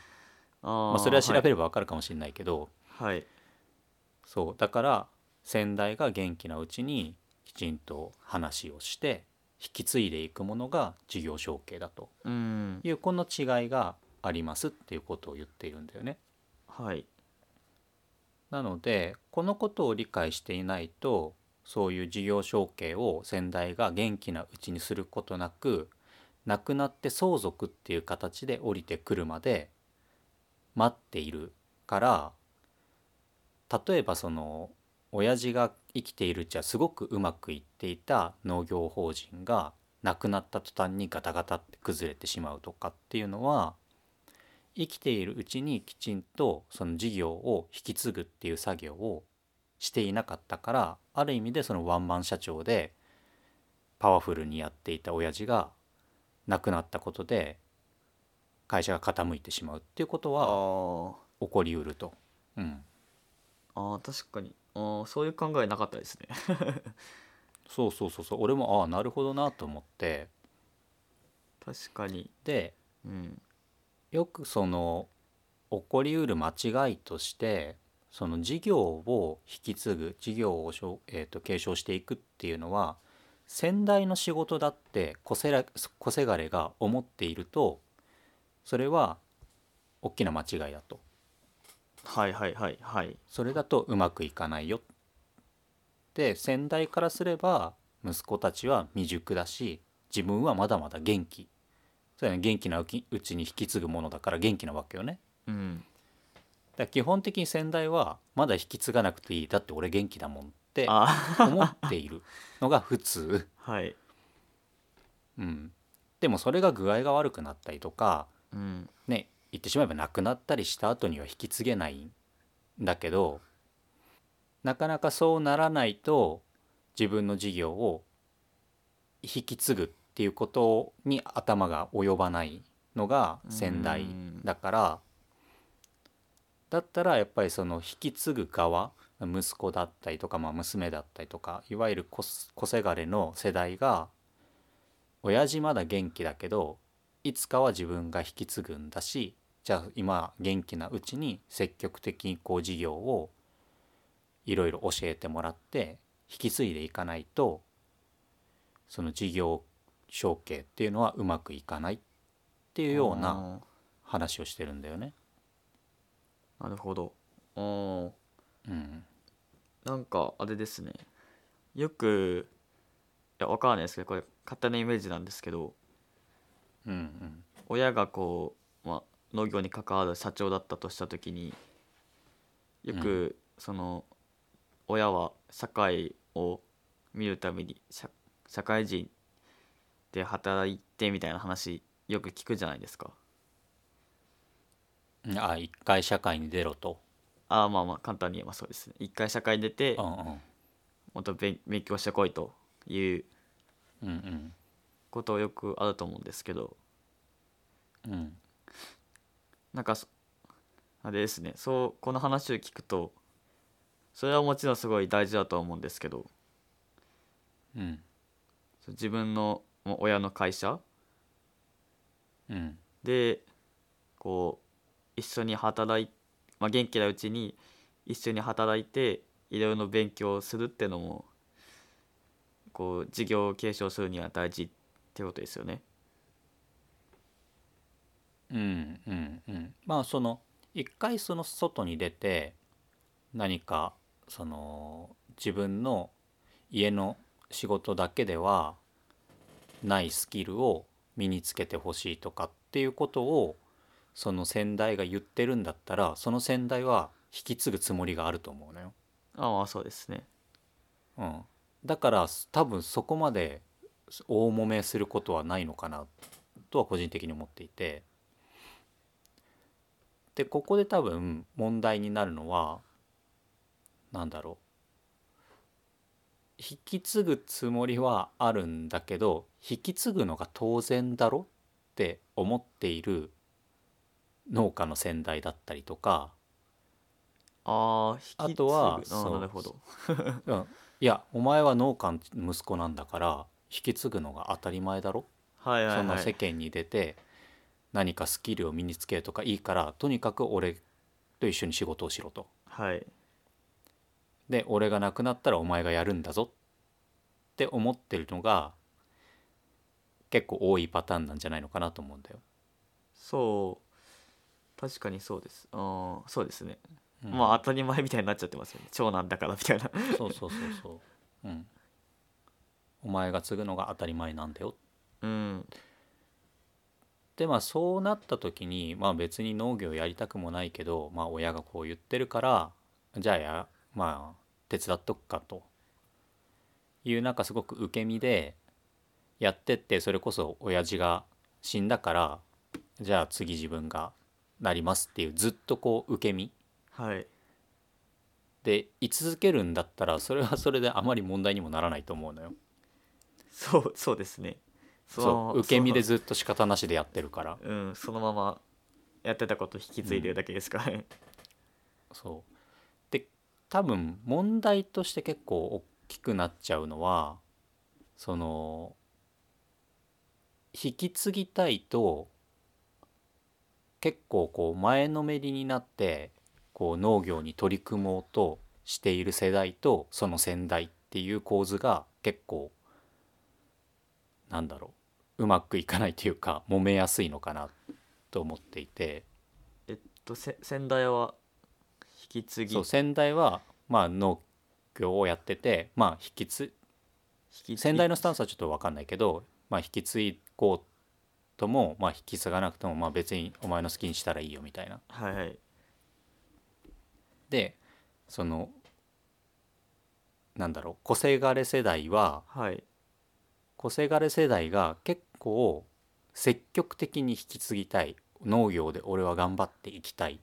あまあ、それは調べれば分かるかもしれないけど、はい、そうだから先代が元気なうちにきちんと話をして引き継いでいくものが事業承継だという、この違いがありますっていうことを言っているんだよね。はい、なのでこのことを理解していないと、そういう事業承継を先代が元気なうちにすることなく、亡くなって相続っていう形で降りてくるまで待っているから、例えばその親父が生きているうちはすごくうまくいっていた農業法人が亡くなった途端にガタガタって崩れてしまうとかっていうのは、生きているうちにきちんとその事業を引き継ぐっていう作業をしていなかったから、ある意味でそのワンマン社長でパワフルにやっていた親父が亡くなったことで会社が傾いてしまうっていうことは起こりうると。あ、うん、あ確かに、あそういう考えなかったですねそうそうそうそう俺もあなるほどなと思って。確かに。で、うん、よくその起こりうる間違いとして、その事業を引き継ぐ、事業を、えー、と継承していくっていうのは先代の仕事だってこせら、こせがれが思っていると、それは大きな間違いだと。はいはいはいはい。それだとうまくいかないよ。で、先代からすれば息子たちは未熟だし、自分はまだまだ元気。それは元気なうちに引き継ぐものだから元気なわけよね。うん。だから基本的に先代はまだ引き継がなくていい。だって俺元気だもんって思っているのが普通。はい。うん。でもそれが具合が悪くなったりとか、うん、ね、言ってしまえば亡くなったりした後には引き継げないんだけど、なかなかそうならないと自分の事業を引き継ぐっていうことに頭が及ばないのが先代だから、だったらやっぱりその引き継ぐ側、息子だったりとか、まあ娘だったりとか、いわゆるこせがれの世代が、親父まだ元気だけどいつかは自分が引き継ぐんだし、じゃあ今元気なうちに積極的にこう事業をいろいろ教えてもらって引き継いでいかないと、その事業承継っていうのはうまくいかないっていうような話をしてるんだよね。なるほど。お、うん、なんかあれですね、よく、いや分からないですけど、これ勝手なイメージなんですけど、うんうん、親がこう、まあ、農業に関わる社長だったとした時に、よくその親は社会を見るために 社, 社会人で働いてみたいな話よく聞くじゃないですか。ああ、一回社会に出ろと。ああ、まあまあ簡単に言えばそうですね。一回社会に出て、うんうん、もっと 勉, 勉強してこいという、うんうん、ことよくあると思うんですけど、うん、なんかあれですね、そう、この話を聞くとそれはもちろんすごい大事だと思うんですけど、うん、自分の親の会社、うん、でこう一緒に働い、まあ、元気なうちに一緒に働いていろいろ勉強するっていうのもこう事業を継承するには大事ってことですよね。うんうんうん。まあその一回その外に出て何かその自分の家の仕事だけではないスキルを身につけてほしいとかっていうことをその先代が言ってるんだったら、その先代は引き継ぐつもりがあると思うのよ。ああ、そうですね。うん。だから多分そこまで大揉めすることはないのかなとは個人的に思っていて、でここで多分問題になるのはなんだろう、引き継ぐつもりはあるんだけど引き継ぐのが当然だろって思っている農家の先代だったりとか、ああ、引き継ぐ、あとはそう、なるほど、うん、いやお前は農家の息子なんだから引き継ぐのが当たり前だろ、はいはいはい、そんな世間に出て何かスキルを身につけるとかいいから、とにかく俺と一緒に仕事をしろと、はい、で俺が亡くなったらお前がやるんだぞって思ってるのが結構多いパターンなんじゃないのかなと思うんだよ。そう、確かにそうです。あ、そうですね、うん、まあ当たり前みたいになっちゃってますよね。長男だからみたいなそうそうそうそう、うん、お前が継ぐのが当たり前なんだよ、うん、でまあそうなった時に、まあ、別に農業やりたくもないけど、まあ、親がこう言ってるからじゃあや、まあ、手伝っとくかというなんかすごく受け身でやってって、それこそ親父が死んだからじゃあ次自分がなりますっていうずっとこう受け身、はい、で居続けるんだったらそれはそれであまり問題にもならないと思うのよ。そう、そうですね。そのそう受け身でずっと仕方なしでやってるから、うん、そのままやってたこと引き継いでるだけですからね、うん、そうで多分問題として結構大きくなっちゃうのは、その引き継ぎたいと結構こう前のめりになってこう農業に取り組もうとしている世代とその先代っていう構図が結構なんだろう、うまくいかないというか揉めやすいのかなと思っていて、えっとせ先代は引き継ぎ、そう先代はまあ農業をやってて、まあ引き継ぎ、先代のスタンスはちょっと分かんないけど、まあ、引き継いこうとも、まあ、引き継がなくても、まあ、別にお前の好きにしたらいいよみたいな、はいはい、でそのなんだろう、個性枯れ世代は、はい、個性枯れ世代が結構積極的に引き継ぎたい、農業で俺は頑張っていきたい、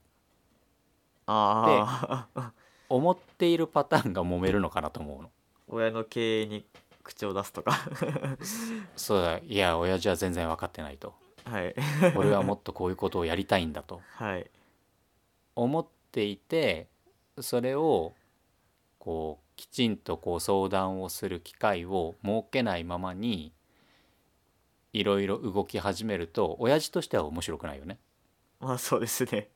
あで思っているパターンが揉めるのかなと思うの。親の経営に口を出すとかそうだ、いや親父は全然分かってないと、はい、俺はもっとこういうことをやりたいんだと、はい、思っていて、それをこうきちんとこう相談をする機会を設けないままにいろいろ動き始めると、親父としては面白くないよね。まあそうですね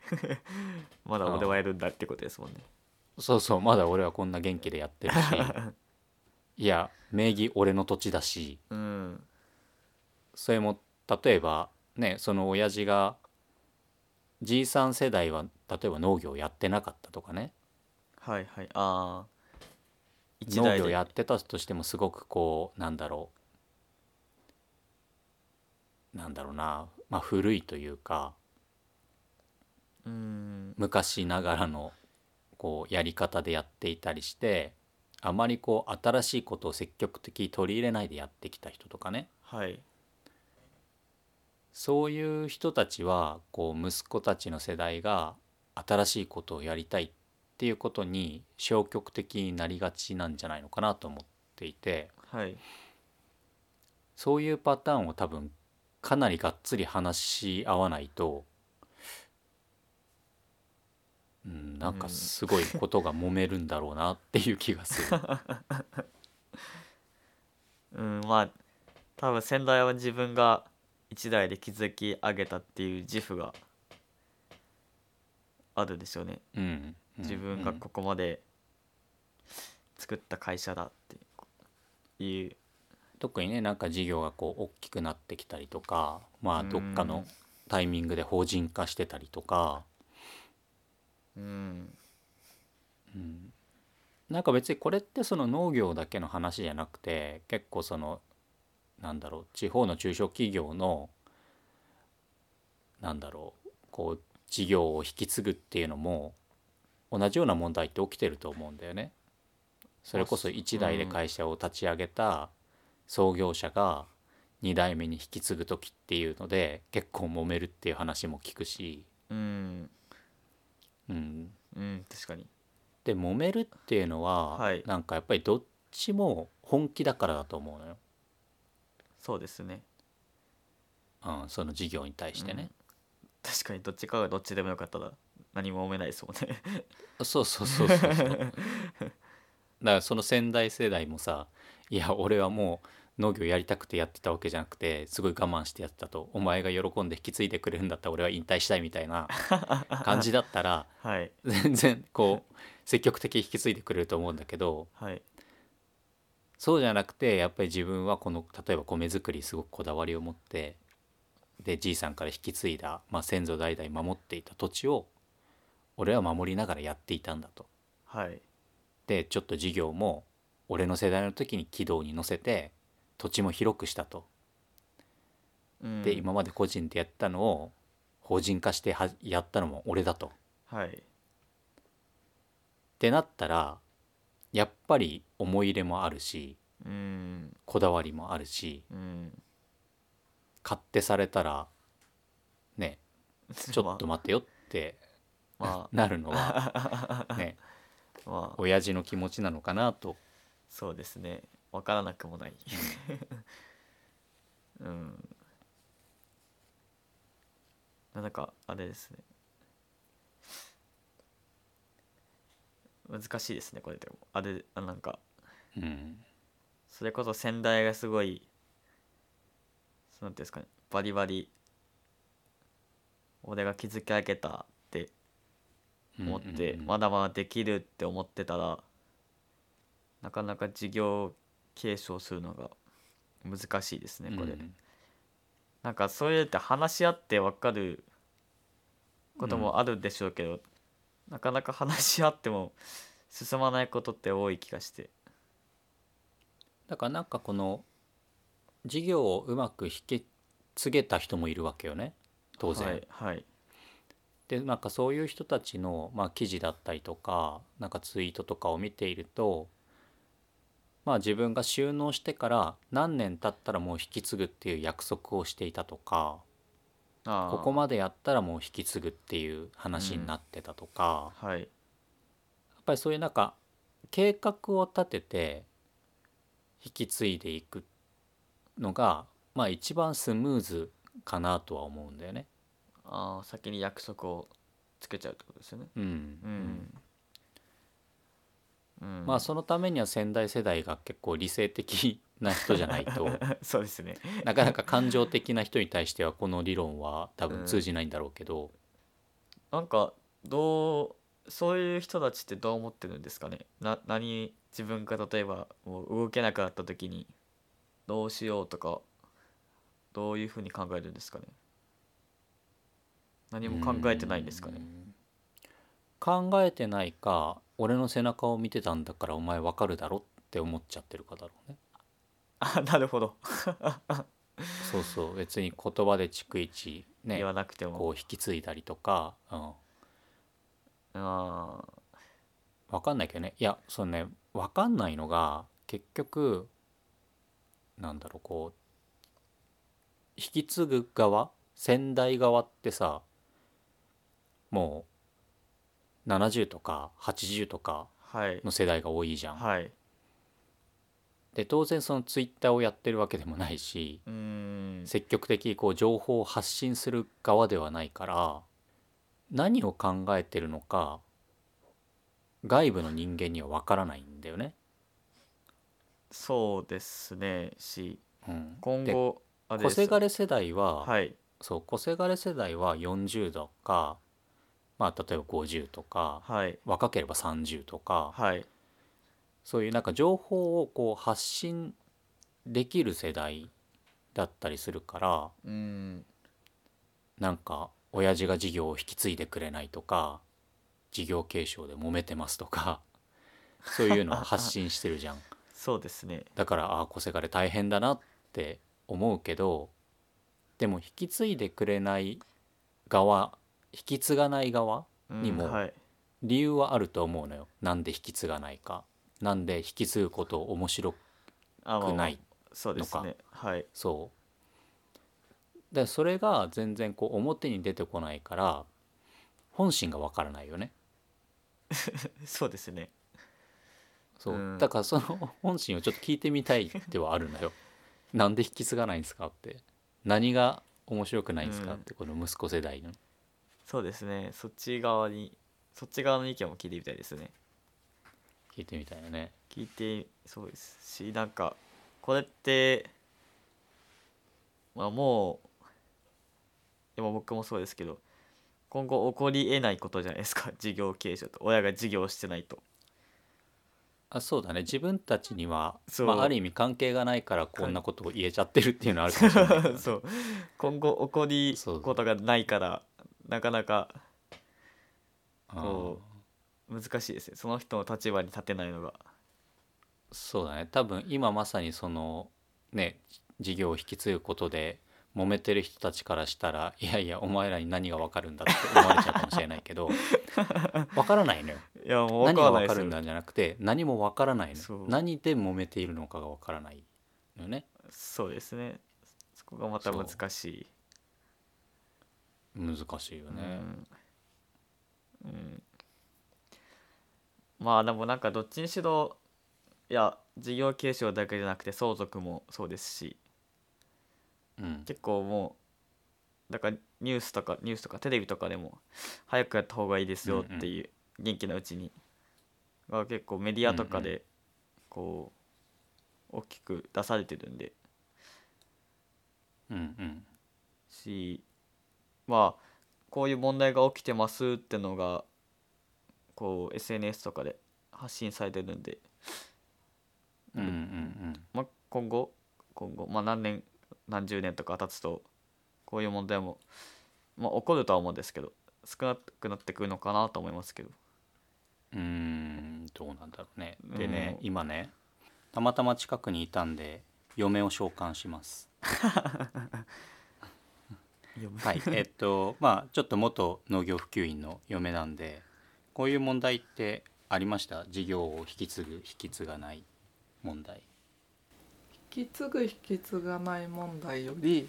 まだ俺はやるんだってことですもんね。そうそう、まだ俺はこんな元気でやってるしいや名義俺の土地だし、うん、それも例えばね、その親父がじいさん世代は例えば農業やってなかったとかね、はいはい、あ一代農業やってたとしてもすごくこうなんだろうなんだろうな、まあ、古いというか、うーん昔ながらのこうやり方でやっていたりして、あまりこう新しいことを積極的に取り入れないでやってきた人とかね、はい、そういう人たちはこう息子たちの世代が新しいことをやりたいっていうことに消極的になりがちなんじゃないのかなと思っていて、はい、そういうパターンを多分かなりがっつり話し合わないと、うん、なんかすごいことが揉めるんだろうなっていう気がするうん、まあ多分先代は自分が一代で築き上げたっていう自負があるでしょうね、うんうんうん、自分がここまで作った会社だっていう、特にねなんか事業がこう大きくなってきたりとか、まあどっかのタイミングで法人化してたりとか、うんうん、なんか別にこれってその農業だけの話じゃなくて、結構そのなんだろう地方の中小企業のなんだろうこう事業を引き継ぐっていうのも同じような問題って起きてると思うんだよね。それこそ一代で会社を立ち上げた創業者が二代目に引き継ぐ時っていうので結構揉めるっていう話も聞くし、うんうんうん、確かに。で揉めるっていうのは、はい、なんかやっぱりどっちも本気だからだと思うのよ。そうですね、うん、その事業に対してね、うん、確かにどっちかがどっちでもよかったら何も揉めないですもんねそうそうそうそうそうだからその先代世代もさ、いや俺はもう農業やりたくてやってたわけじゃなくてすごい我慢してやってたと、お前が喜んで引き継いでくれるんだったら俺は引退したいみたいな感じだったら、はい、全然こう積極的に引き継いでくれると思うんだけど、はい、そうじゃなくてやっぱり自分はこの例えば米作りすごくこだわりを持って、でじいさんから引き継いだ、まあ、先祖代々守っていた土地を俺は守りながらやっていたんだと、はい、でちょっと事業も俺の世代の時に軌道に乗せて土地も広くしたと、うん、で今まで個人でやったのを法人化してはやったのも俺だと、はい、ってなったらやっぱり思い入れもあるし、うん、こだわりもあるし、うん、勝手されたらねちょっと待てよってまあ、なるのはね、まあ、親父の気持ちなのかなと。そうですね、分からなくもない、うん、なんかあれですね、難しいですねこれでも、あれあなんか、うん、それこそ先代がすごいなんていうんですかね、バリバリ俺が築き上げたって思って、うんうんうん、まだまだできるって思ってたらなかなか事業継承するのが難しいですねこれ、うん、なんかそういうって話し合って分かることもあるんでしょうけど、うん、なかなか話し合っても進まないことって多い気がして、だからなんかこの事業をうまく引き継げた人もいるわけよね当然、はいはい、でなんかそういう人たちの、まあ、記事だったりとかなんかツイートとかを見ていると、まあ、自分が就農してから何年経ったらもう引き継ぐっていう約束をしていたとか、あここまでやったらもう引き継ぐっていう話になってたとか、うんはい、やっぱりそういうなんか計画を立てて引き継いでいくのが、まあ、一番スムーズかなとは思うんだよね。あ先に約束をつけちゃうってことですよね。うんうんうん、まあそのためには先代世代が結構理性的な人じゃないとそうですねなかなか感情的な人に対してはこの理論は多分通じないんだろうけど、うん、なんかどうそういう人たちってどう思ってるんですかね。な何自分が例えばもう動けなくなった時にどうしようとかどういうふうに考えるんですかね。何も考えてないんですかね。考えてないか俺の背中を見てたんだからお前わかるだろって思っちゃってるかだろうね。あなるほどそうそう別に言葉で逐一、ね、言わなくてもこう引き継いだりとか、うん、あわかんないけどね。いやそのねわかんないのが結局なんだろうこう引き継ぐ側先代側ってさもうななじゅうとかはちじゅうとかの世代が多いじゃん、はいはい、で当然そのツイッターをやってるわけでもないしうーん積極的にこう情報を発信する側ではないから何を考えてるのか外部の人間には分からないんだよね。そうですねし、うん、今後あれです小せがれ世代は、はい、そう小せがれ世代はよんじゅうとかまあ、例えばごじゅうとか、はい、若ければさんじゅうとか、はい、そういうなんか情報をこう発信できる世代だったりするから、うん、なんか親父が事業を引き継いでくれないとか事業継承で揉めてますとかそういうのを発信してるじゃんそうですね。だからあ小せがれ大変だなって思うけどでも引き継いでくれない側引き継がない側にも理由はあると思うのよ、うんはい、なんで引き継がないかなんで引き継ぐこと面白くないのか、ねはい、そうでそれが全然こう表に出てこないから本心がわからないよねそうですねそう、うん、だからその本心をちょっと聞いてみたいではあるのよなんで引き継がないんですかって何が面白くないんですかって、うん、この息子世代のそうですねそっち側にそっち側の意見も聞いてみたいですね。聞いてみたいよね。聞いてそうですしなんかこれってまあもう今僕もそうですけど今後起こり得ないことじゃないですか事業継承と親が事業してないと。あそうだね自分たちには、まあ、ある意味関係がないからこんなことを言えちゃってるっていうのはあるかもしれない、ね、そう今後起こりことがないからなかなかこう難しいですねその人の立場に立てないのが。そうだね多分今まさにそのね事業を引き継ぐことで揉めてる人たちからしたらいやいやお前らに何が分かるんだって思われちゃうかもしれないけど分からないのよ。いやもう分からない何が分かるんだじゃなくて何も分からないの何で揉めているのかが分からないのね。そうですねそこがまた難しい難しいよね、うんうん、まあでもなんかどっちにしろいや事業継承だけじゃなくて相続もそうですし、うん、結構もうだからニュースとかニュースとかテレビとかでも早くやった方がいいですよっていう、うんうん、元気なうちに、まあ、結構メディアとかでこう、うんうん、大きく出されてるんで、うんうん、しまあ、こういう問題が起きてますってのがこう エスエヌエス とかで発信されてるんで、うんうんうんまあ、今後今後、まあ、何年何十年とか経つとこういう問題も、まあ、起こるとは思うんですけど、少なくなってくるのかなと思いますけど。うーん、どうなんだろうね。でね、うん、今ねたまたま近くにいたんで嫁を召喚しますはい、えっとまあちょっと元農業普及員の嫁なんで、こういう問題ってありました？事業を引き継ぐ引き継がない問題。引き継ぐ引き継がない問題より、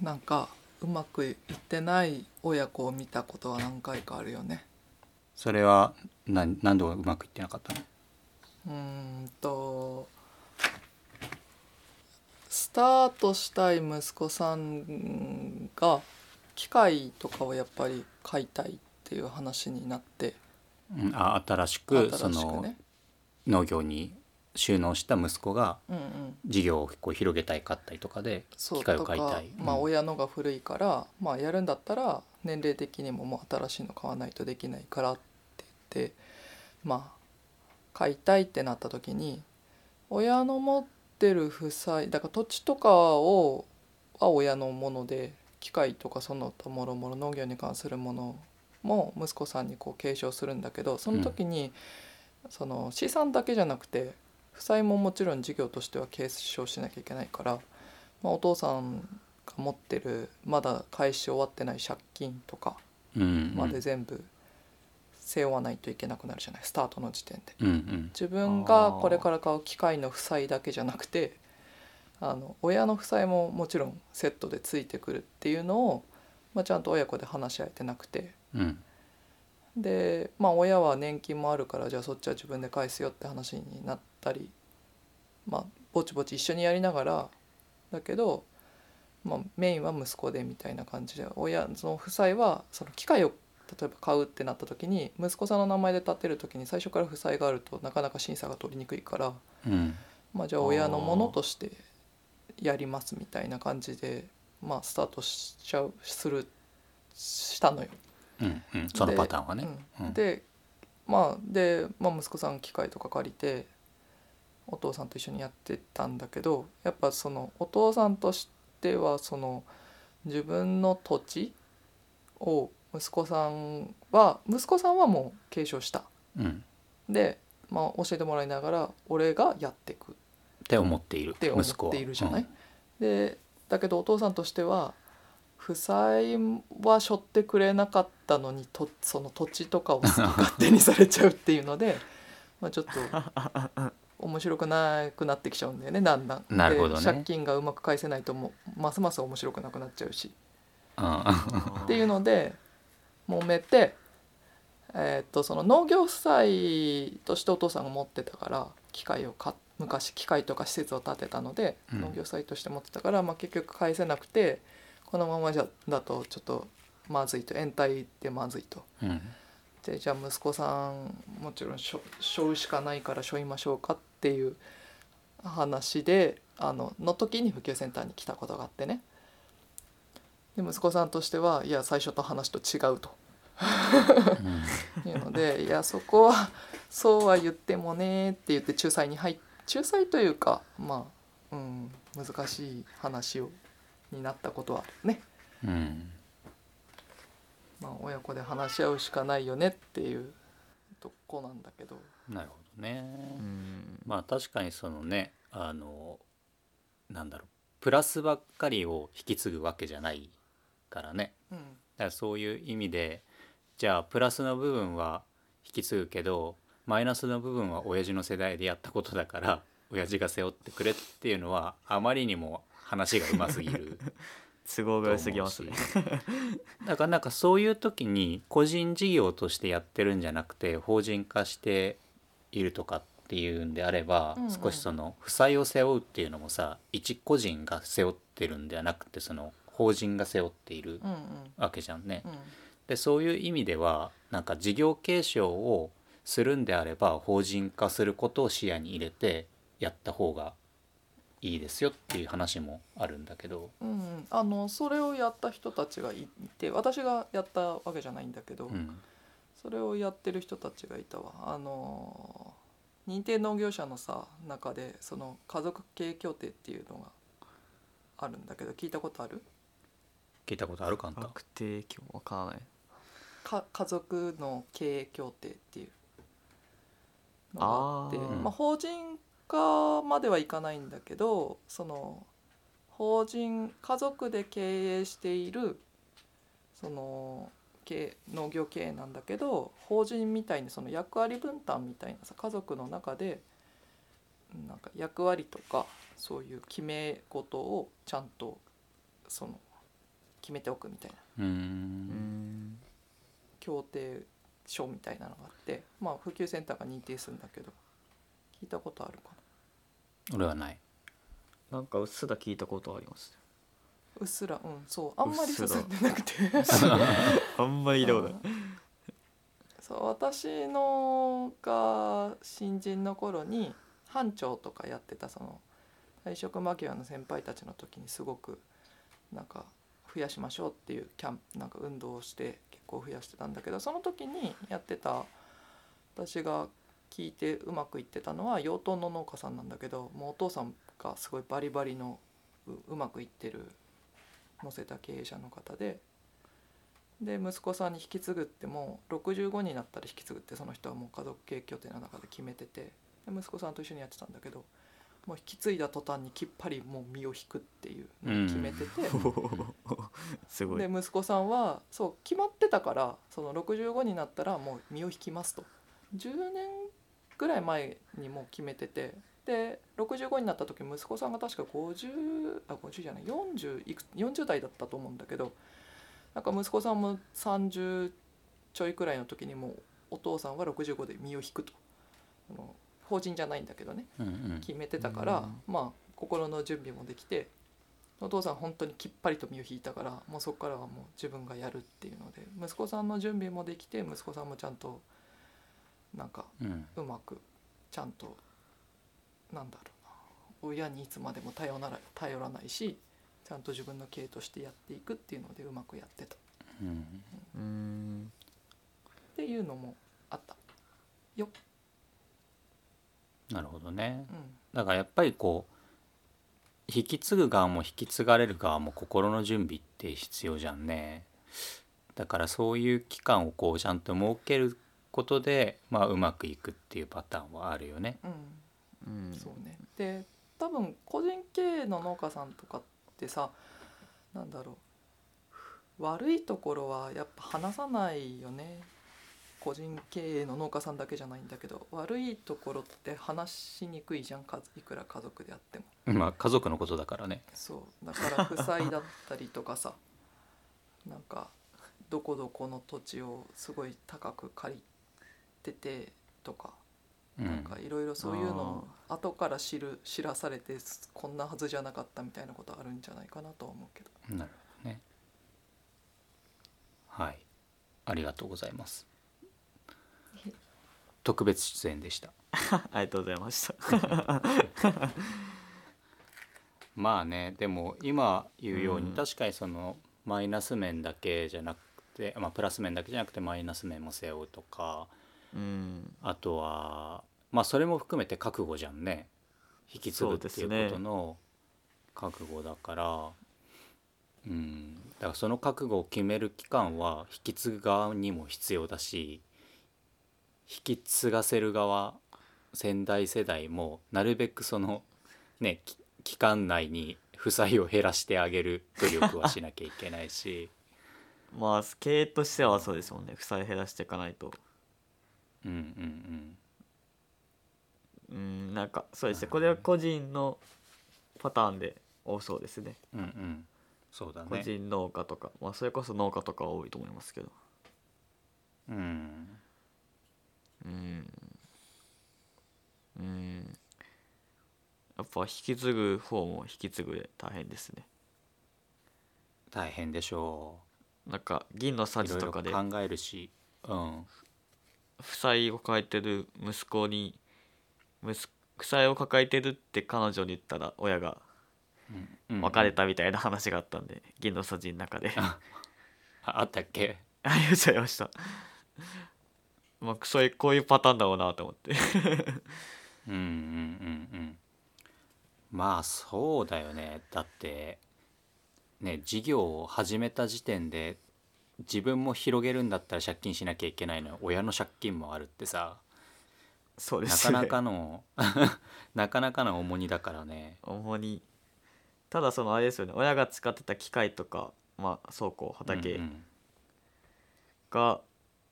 なんかうまくいってない親子を見たことは何回かあるよね。それは 何, 何度うまくいってなかったの？うーんとスタートしたい息子さんが機械とかをやっぱり買いたいっていう話になって、うん、あ新しく、新しくね、その農業に就農した息子が事業をこう広げたいかったりとかで機械を買いたい、うんうん、まあ、親のが古いから、まあ、やるんだったら年齢的にももう新しいの買わないとできないからって言って、まあ、買いたいってなった時に親の持ってる負債だから、土地とかをは親のもので、機械とかその他もろもろ農業に関するものも息子さんにこう継承するんだけど、その時に、うん、その資産だけじゃなくて負債ももちろん事業としては継承しなきゃいけないから、まあ、お父さんが持ってるまだ返し終わってない借金とかまで全部背負わないといけなくなるじゃない、スタートの時点で、うんうん、自分がこれから買う機械の負債だけじゃなくて、あの親の負債ももちろんセットでついてくるっていうのを、まあ、ちゃんと親子で話し合えてなくて、うん、で、まあ、親は年金もあるからじゃあそっちは自分で返すよって話になってたり、まあ、ぼちぼち一緒にやりながらだけど、まあ、メインは息子でみたいな感じで、親その負債はその機械を例えば買うってなった時に息子さんの名前で建てる時に最初から負債があるとなかなか審査が取りにくいから、うん、まあ、じゃあ親のものとしてやりますみたいな感じで、まあ、スタートしちゃうするしたのよ、うんうん、そのパターンはね、うん、で、まあ、で、まあ、息子さん機械とか借りてお父さんと一緒にやってたんだけど、やっぱそのお父さんとしてはその自分の土地を息子さんは息子さんはもう継承した、うん、で、まあ、教えてもらいながら俺がやっていくって思っているって思っているじゃない、うん、でだけどお父さんとしては負債は背負ってくれなかったのにとその土地とかを勝手にされちゃうっていうのでまあちょっと面白くなくなってきちゃうんだよね、だんだん。なるほどね。で借金がうまく返せないともますます面白くなくなっちゃうし、あっていうので揉めて、えー、っとその農業負債としてお父さんが持ってたから機械を買っ昔機械とか施設を建てたので、うん、農業負債として持ってたから、まあ、結局返せなくてこのままじゃだとちょっとまずいと、延滞でまずいと、うん、でじゃあ息子さんもちろんしょ背負うしかないから背負いましょうかっていう話であのの時に普及センターに来たことがあってね、で息子さんとしてはいや最初と話と違うというので、いやそこはそうは言ってもねって言って仲裁に入っ仲裁というか、まあ、うん、難しい話をになったことはね、うん、まあ、親子で話し合うしかないよねっていうとこなんだけど。なるほどね、うん、まあ、確かにそのね、あのなんだろうプラスばっかりを引き継ぐわけじゃないからね、うん、だからそういう意味でじゃあプラスの部分は引き継ぐけどマイナスの部分は親父の世代でやったことだから親父が背負ってくれっていうのはあまりにも話がうますぎる都合が良すぎますねだからなんかそういう時に個人事業としてやってるんじゃなくて法人化しているとかっていうんであれば、うんうん、少しその負債を背負うっていうのもさ一個人が背負ってるんではなくてその法人が背負っているわけじゃんね、うんうん、でそういう意味ではなんか事業継承をするんであれば法人化することを視野に入れてやった方がいいですよっていう話もあるんだけど、うん、あのそれをやった人たちがいて私がやったわけじゃないんだけど、うん、それをやってる人たちがいたわ。あの認定農業者のさ中でその家族経営協定っていうのがあるんだけど、聞いたことある？聞いたことあるかんた。確定協わからない。か家族の経営協定っていうのがあって、あ、まあ、法人化まではいかないんだけど、その法人家族で経営しているその農業経営なんだけど、法人みたいにその役割分担みたいなさ、家族の中でなんか役割とかそういう決め事をちゃんとその決めておくみたいな、うーん、協定書みたいなのがあって、まあ、普及センターが認定するんだけど、聞いたことあるかな？俺はない。なんかうっすら聞いたことあります。うっすら、うん、そうあんまり進んでなくてあんまりどうだ、うん、そう私のが新人の頃に班長とかやってたその退職間際の先輩たちの時にすごくなんか増やしましょうっていうキャンプなんか運動をして結構増やしてたんだけど、その時にやってた私が聞いてうまくいってたのは養豚の農家さんなんだけど、もうお父さんがすごいバリバリの う, うまくいってる乗せた経営者の方で、で息子さんに引き継ぐってもうろくじゅうごになったら引き継ぐってその人はもう家族経営協定の中で決めてて、で息子さんと一緒にやってたんだけど、もう引き継いだ途端にきっぱりもう身を引くっていうのを決めてて、うん、すごい。で息子さんはそう決まってたから、そのろくじゅうごになったらもう身を引きますとじゅうねんぐらい前にもう決めてて、でろくじゅうごになった時息子さんが確か50あ50じゃない40いく40代だったと思うんだけど、なんか息子さんもさんじゅうちょいくらいの時にもうお父さんはろくじゅうごで身を引くと、あの法人じゃないんだけどね、うんうん、決めてたから、うん、まあ心の準備もできて、お父さん本当にきっぱりと身を引いたから、もうそこからはもう自分がやるっていうので、息子さんの準備もできて、息子さんもちゃんとなんかうまくちゃんと、なんだろうな、親にいつまでも頼らない、頼らないし、ちゃんと自分の経営としてやっていくっていうのでうまくやってた、うんうん、っていうのもあったよ。なるほどね、うん、だからやっぱりこう引き継ぐ側も引き継がれる側も心の準備って必要じゃんね。だからそういう期間をこうちゃんと設けることで、まあ、うまくいくっていうパターンはあるよね、うんうん、そうね。で多分個人経営の農家さんとかってさ、なんだろう、悪いところはやっぱ話さないよね。個人経営の農家さんだけじゃないんだけど、悪いところって話しにくいじゃん、いくら家族であっても。まあ家族のことだからね。そうだから負債だったりとかさなんかどこどこの土地をすごい高く借りててとか、うん、なんかいろいろそういうのを後から知る知らされて、こんなはずじゃなかったみたいなことあるんじゃないかなとは思うけど。なるほどね。はい、ありがとうございます。特別出演でしたありがとうございましたまあね、でも今言うように、うん、確かにそのマイナス面だけじゃなくて、まあ、プラス面だけじゃなくてマイナス面も背負うとか、うん、あとはまあそれも含めて覚悟じゃんね、引き継ぐっていうことの覚悟だから、うん、だからその覚悟を決める期間は引き継ぐ側にも必要だし、引き継がせる側先代世代もなるべくそのね期間内に負債を減らしてあげる努力はしなきゃいけないしまあ経営としてはそうですもんね、負債減らしていかないと。うんうんうんうん、なんかそうですね、これは個人のパターンで多そうですね。うんうんそうだね、個人農家とか、まあそれこそ農家とかは多いと思いますけど、うんうんうん、やっぱ引き継ぐ方も引き継ぐで大変ですね。大変でしょう。なんか銀のサジとかでいろいろ考えるし、うん、負債を抱えてる息子に息負債を抱えてるって彼女に言ったら親が別れたみたいな話があったんで、うんうんうん、銀のサジの中であ, あったっけありがとうございましたまあ、そういうこういうパターンだろうなと思ってうんうんうんうんまあそうだよね。だってね、事業を始めた時点で自分も広げるんだったら借金しなきゃいけないのに親の借金もあるってさ、そうですね、なかなかのなかなかの重荷だからね。重荷。ただそのあれですよね、親が使ってた機械とか、まあ、倉庫畑が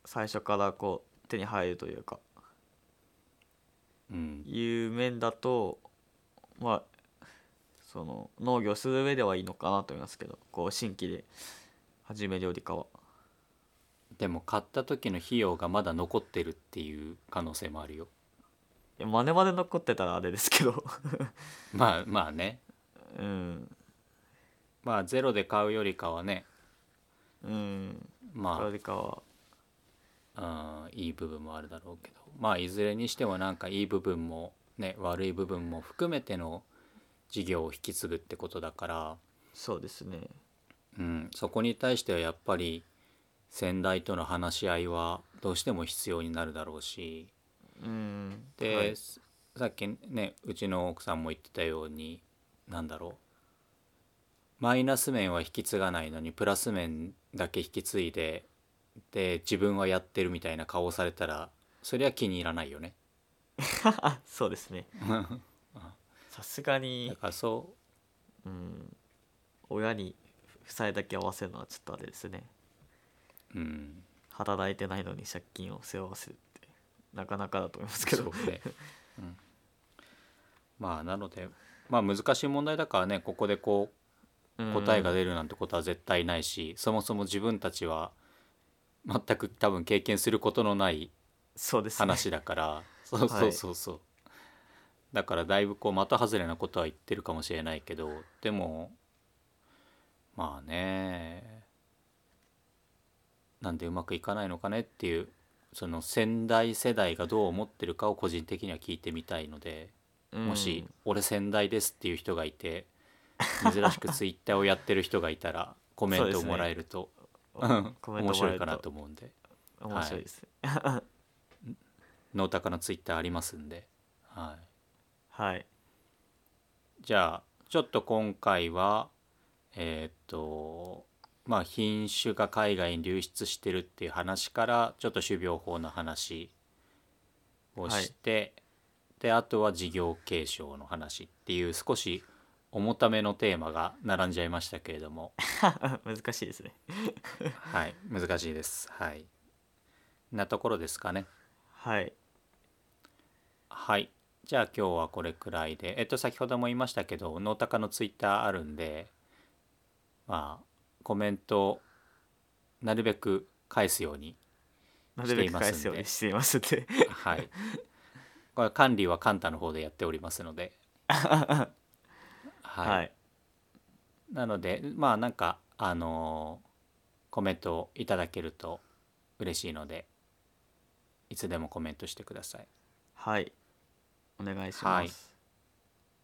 最初からこう手に入るというか、うん、いう面だと、まあ、その農業する上ではいいのかなと思いますけど、こう新規で始めるよりかは。でも買った時の費用がまだ残ってるっていう可能性もあるよ。いや、まねまね残ってたらあれですけどまあまあね、うん、まあゼロで買うよりかはね、うん、まあよりかは、あ、いい部分もあるだろうけど、まあいずれにしてもなんかいい部分もね、悪い部分も含めての事業を引き継ぐってことだから。そうですね、うん、そこに対してはやっぱり先代との話し合いはどうしても必要になるだろうし、うん、で、はい、さっきねうちの奥さんも言ってたように、なんだろう、マイナス面は引き継がないのにプラス面だけ引き継いで、で自分はやってるみたいな顔をされたらそれは気に入らないよねそうですねさすがにだからそう、うん、親に負債だけ合わせるのはちょっとあれですね。うん、働いてないのに借金を背負わせるってなかなかだと思いますけど、そうね、うん、まあなので、まあ、難しい問題だからね、ここでこう答えが出るなんてことは絶対ないし、そもそも自分たちは全く多分経験することのない話だから、そうですね、そうそうそうそう、はい、だからだいぶこう的外れなことは言ってるかもしれないけど、でもまあね、なんでうまくいかないのかねっていう、その先代世代がどう思ってるかを個人的には聞いてみたいので、うん、もし俺先代ですっていう人がいて、珍しくツイッターをやってる人がいたらコメントをもらえると、ね、面白いかなと思うんで。面白いです、はい、ノータカのツイッターありますんで、はい、はい、じゃあちょっと今回はえー、っとまあ、品種が海外に流出してるっていう話からちょっと種苗法の話をして、はい、であとは事業継承の話っていう少し重ためのテーマが並んじゃいましたけれども難しいですねはい、難しいです、はい、なところですかね。はいはい、じゃあ今日はこれくらいで、えっと先ほども言いましたけど、ノータカのツイッターあるんで、まあコメントをなるべく返すようにしていますので、なるべく返すようにしていますってはい、これ管理はカンタの方でやっておりますのではい、はい、なのでまあなんかあのー、コメントをいただけると嬉しいので、いつでもコメントしてください。はい、お願いします。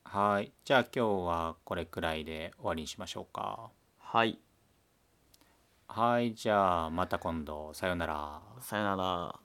はい、はい、じゃあ今日はこれくらいで終わりにしましょうか。はいはい、じゃあまた今度、さよなら。さよなら。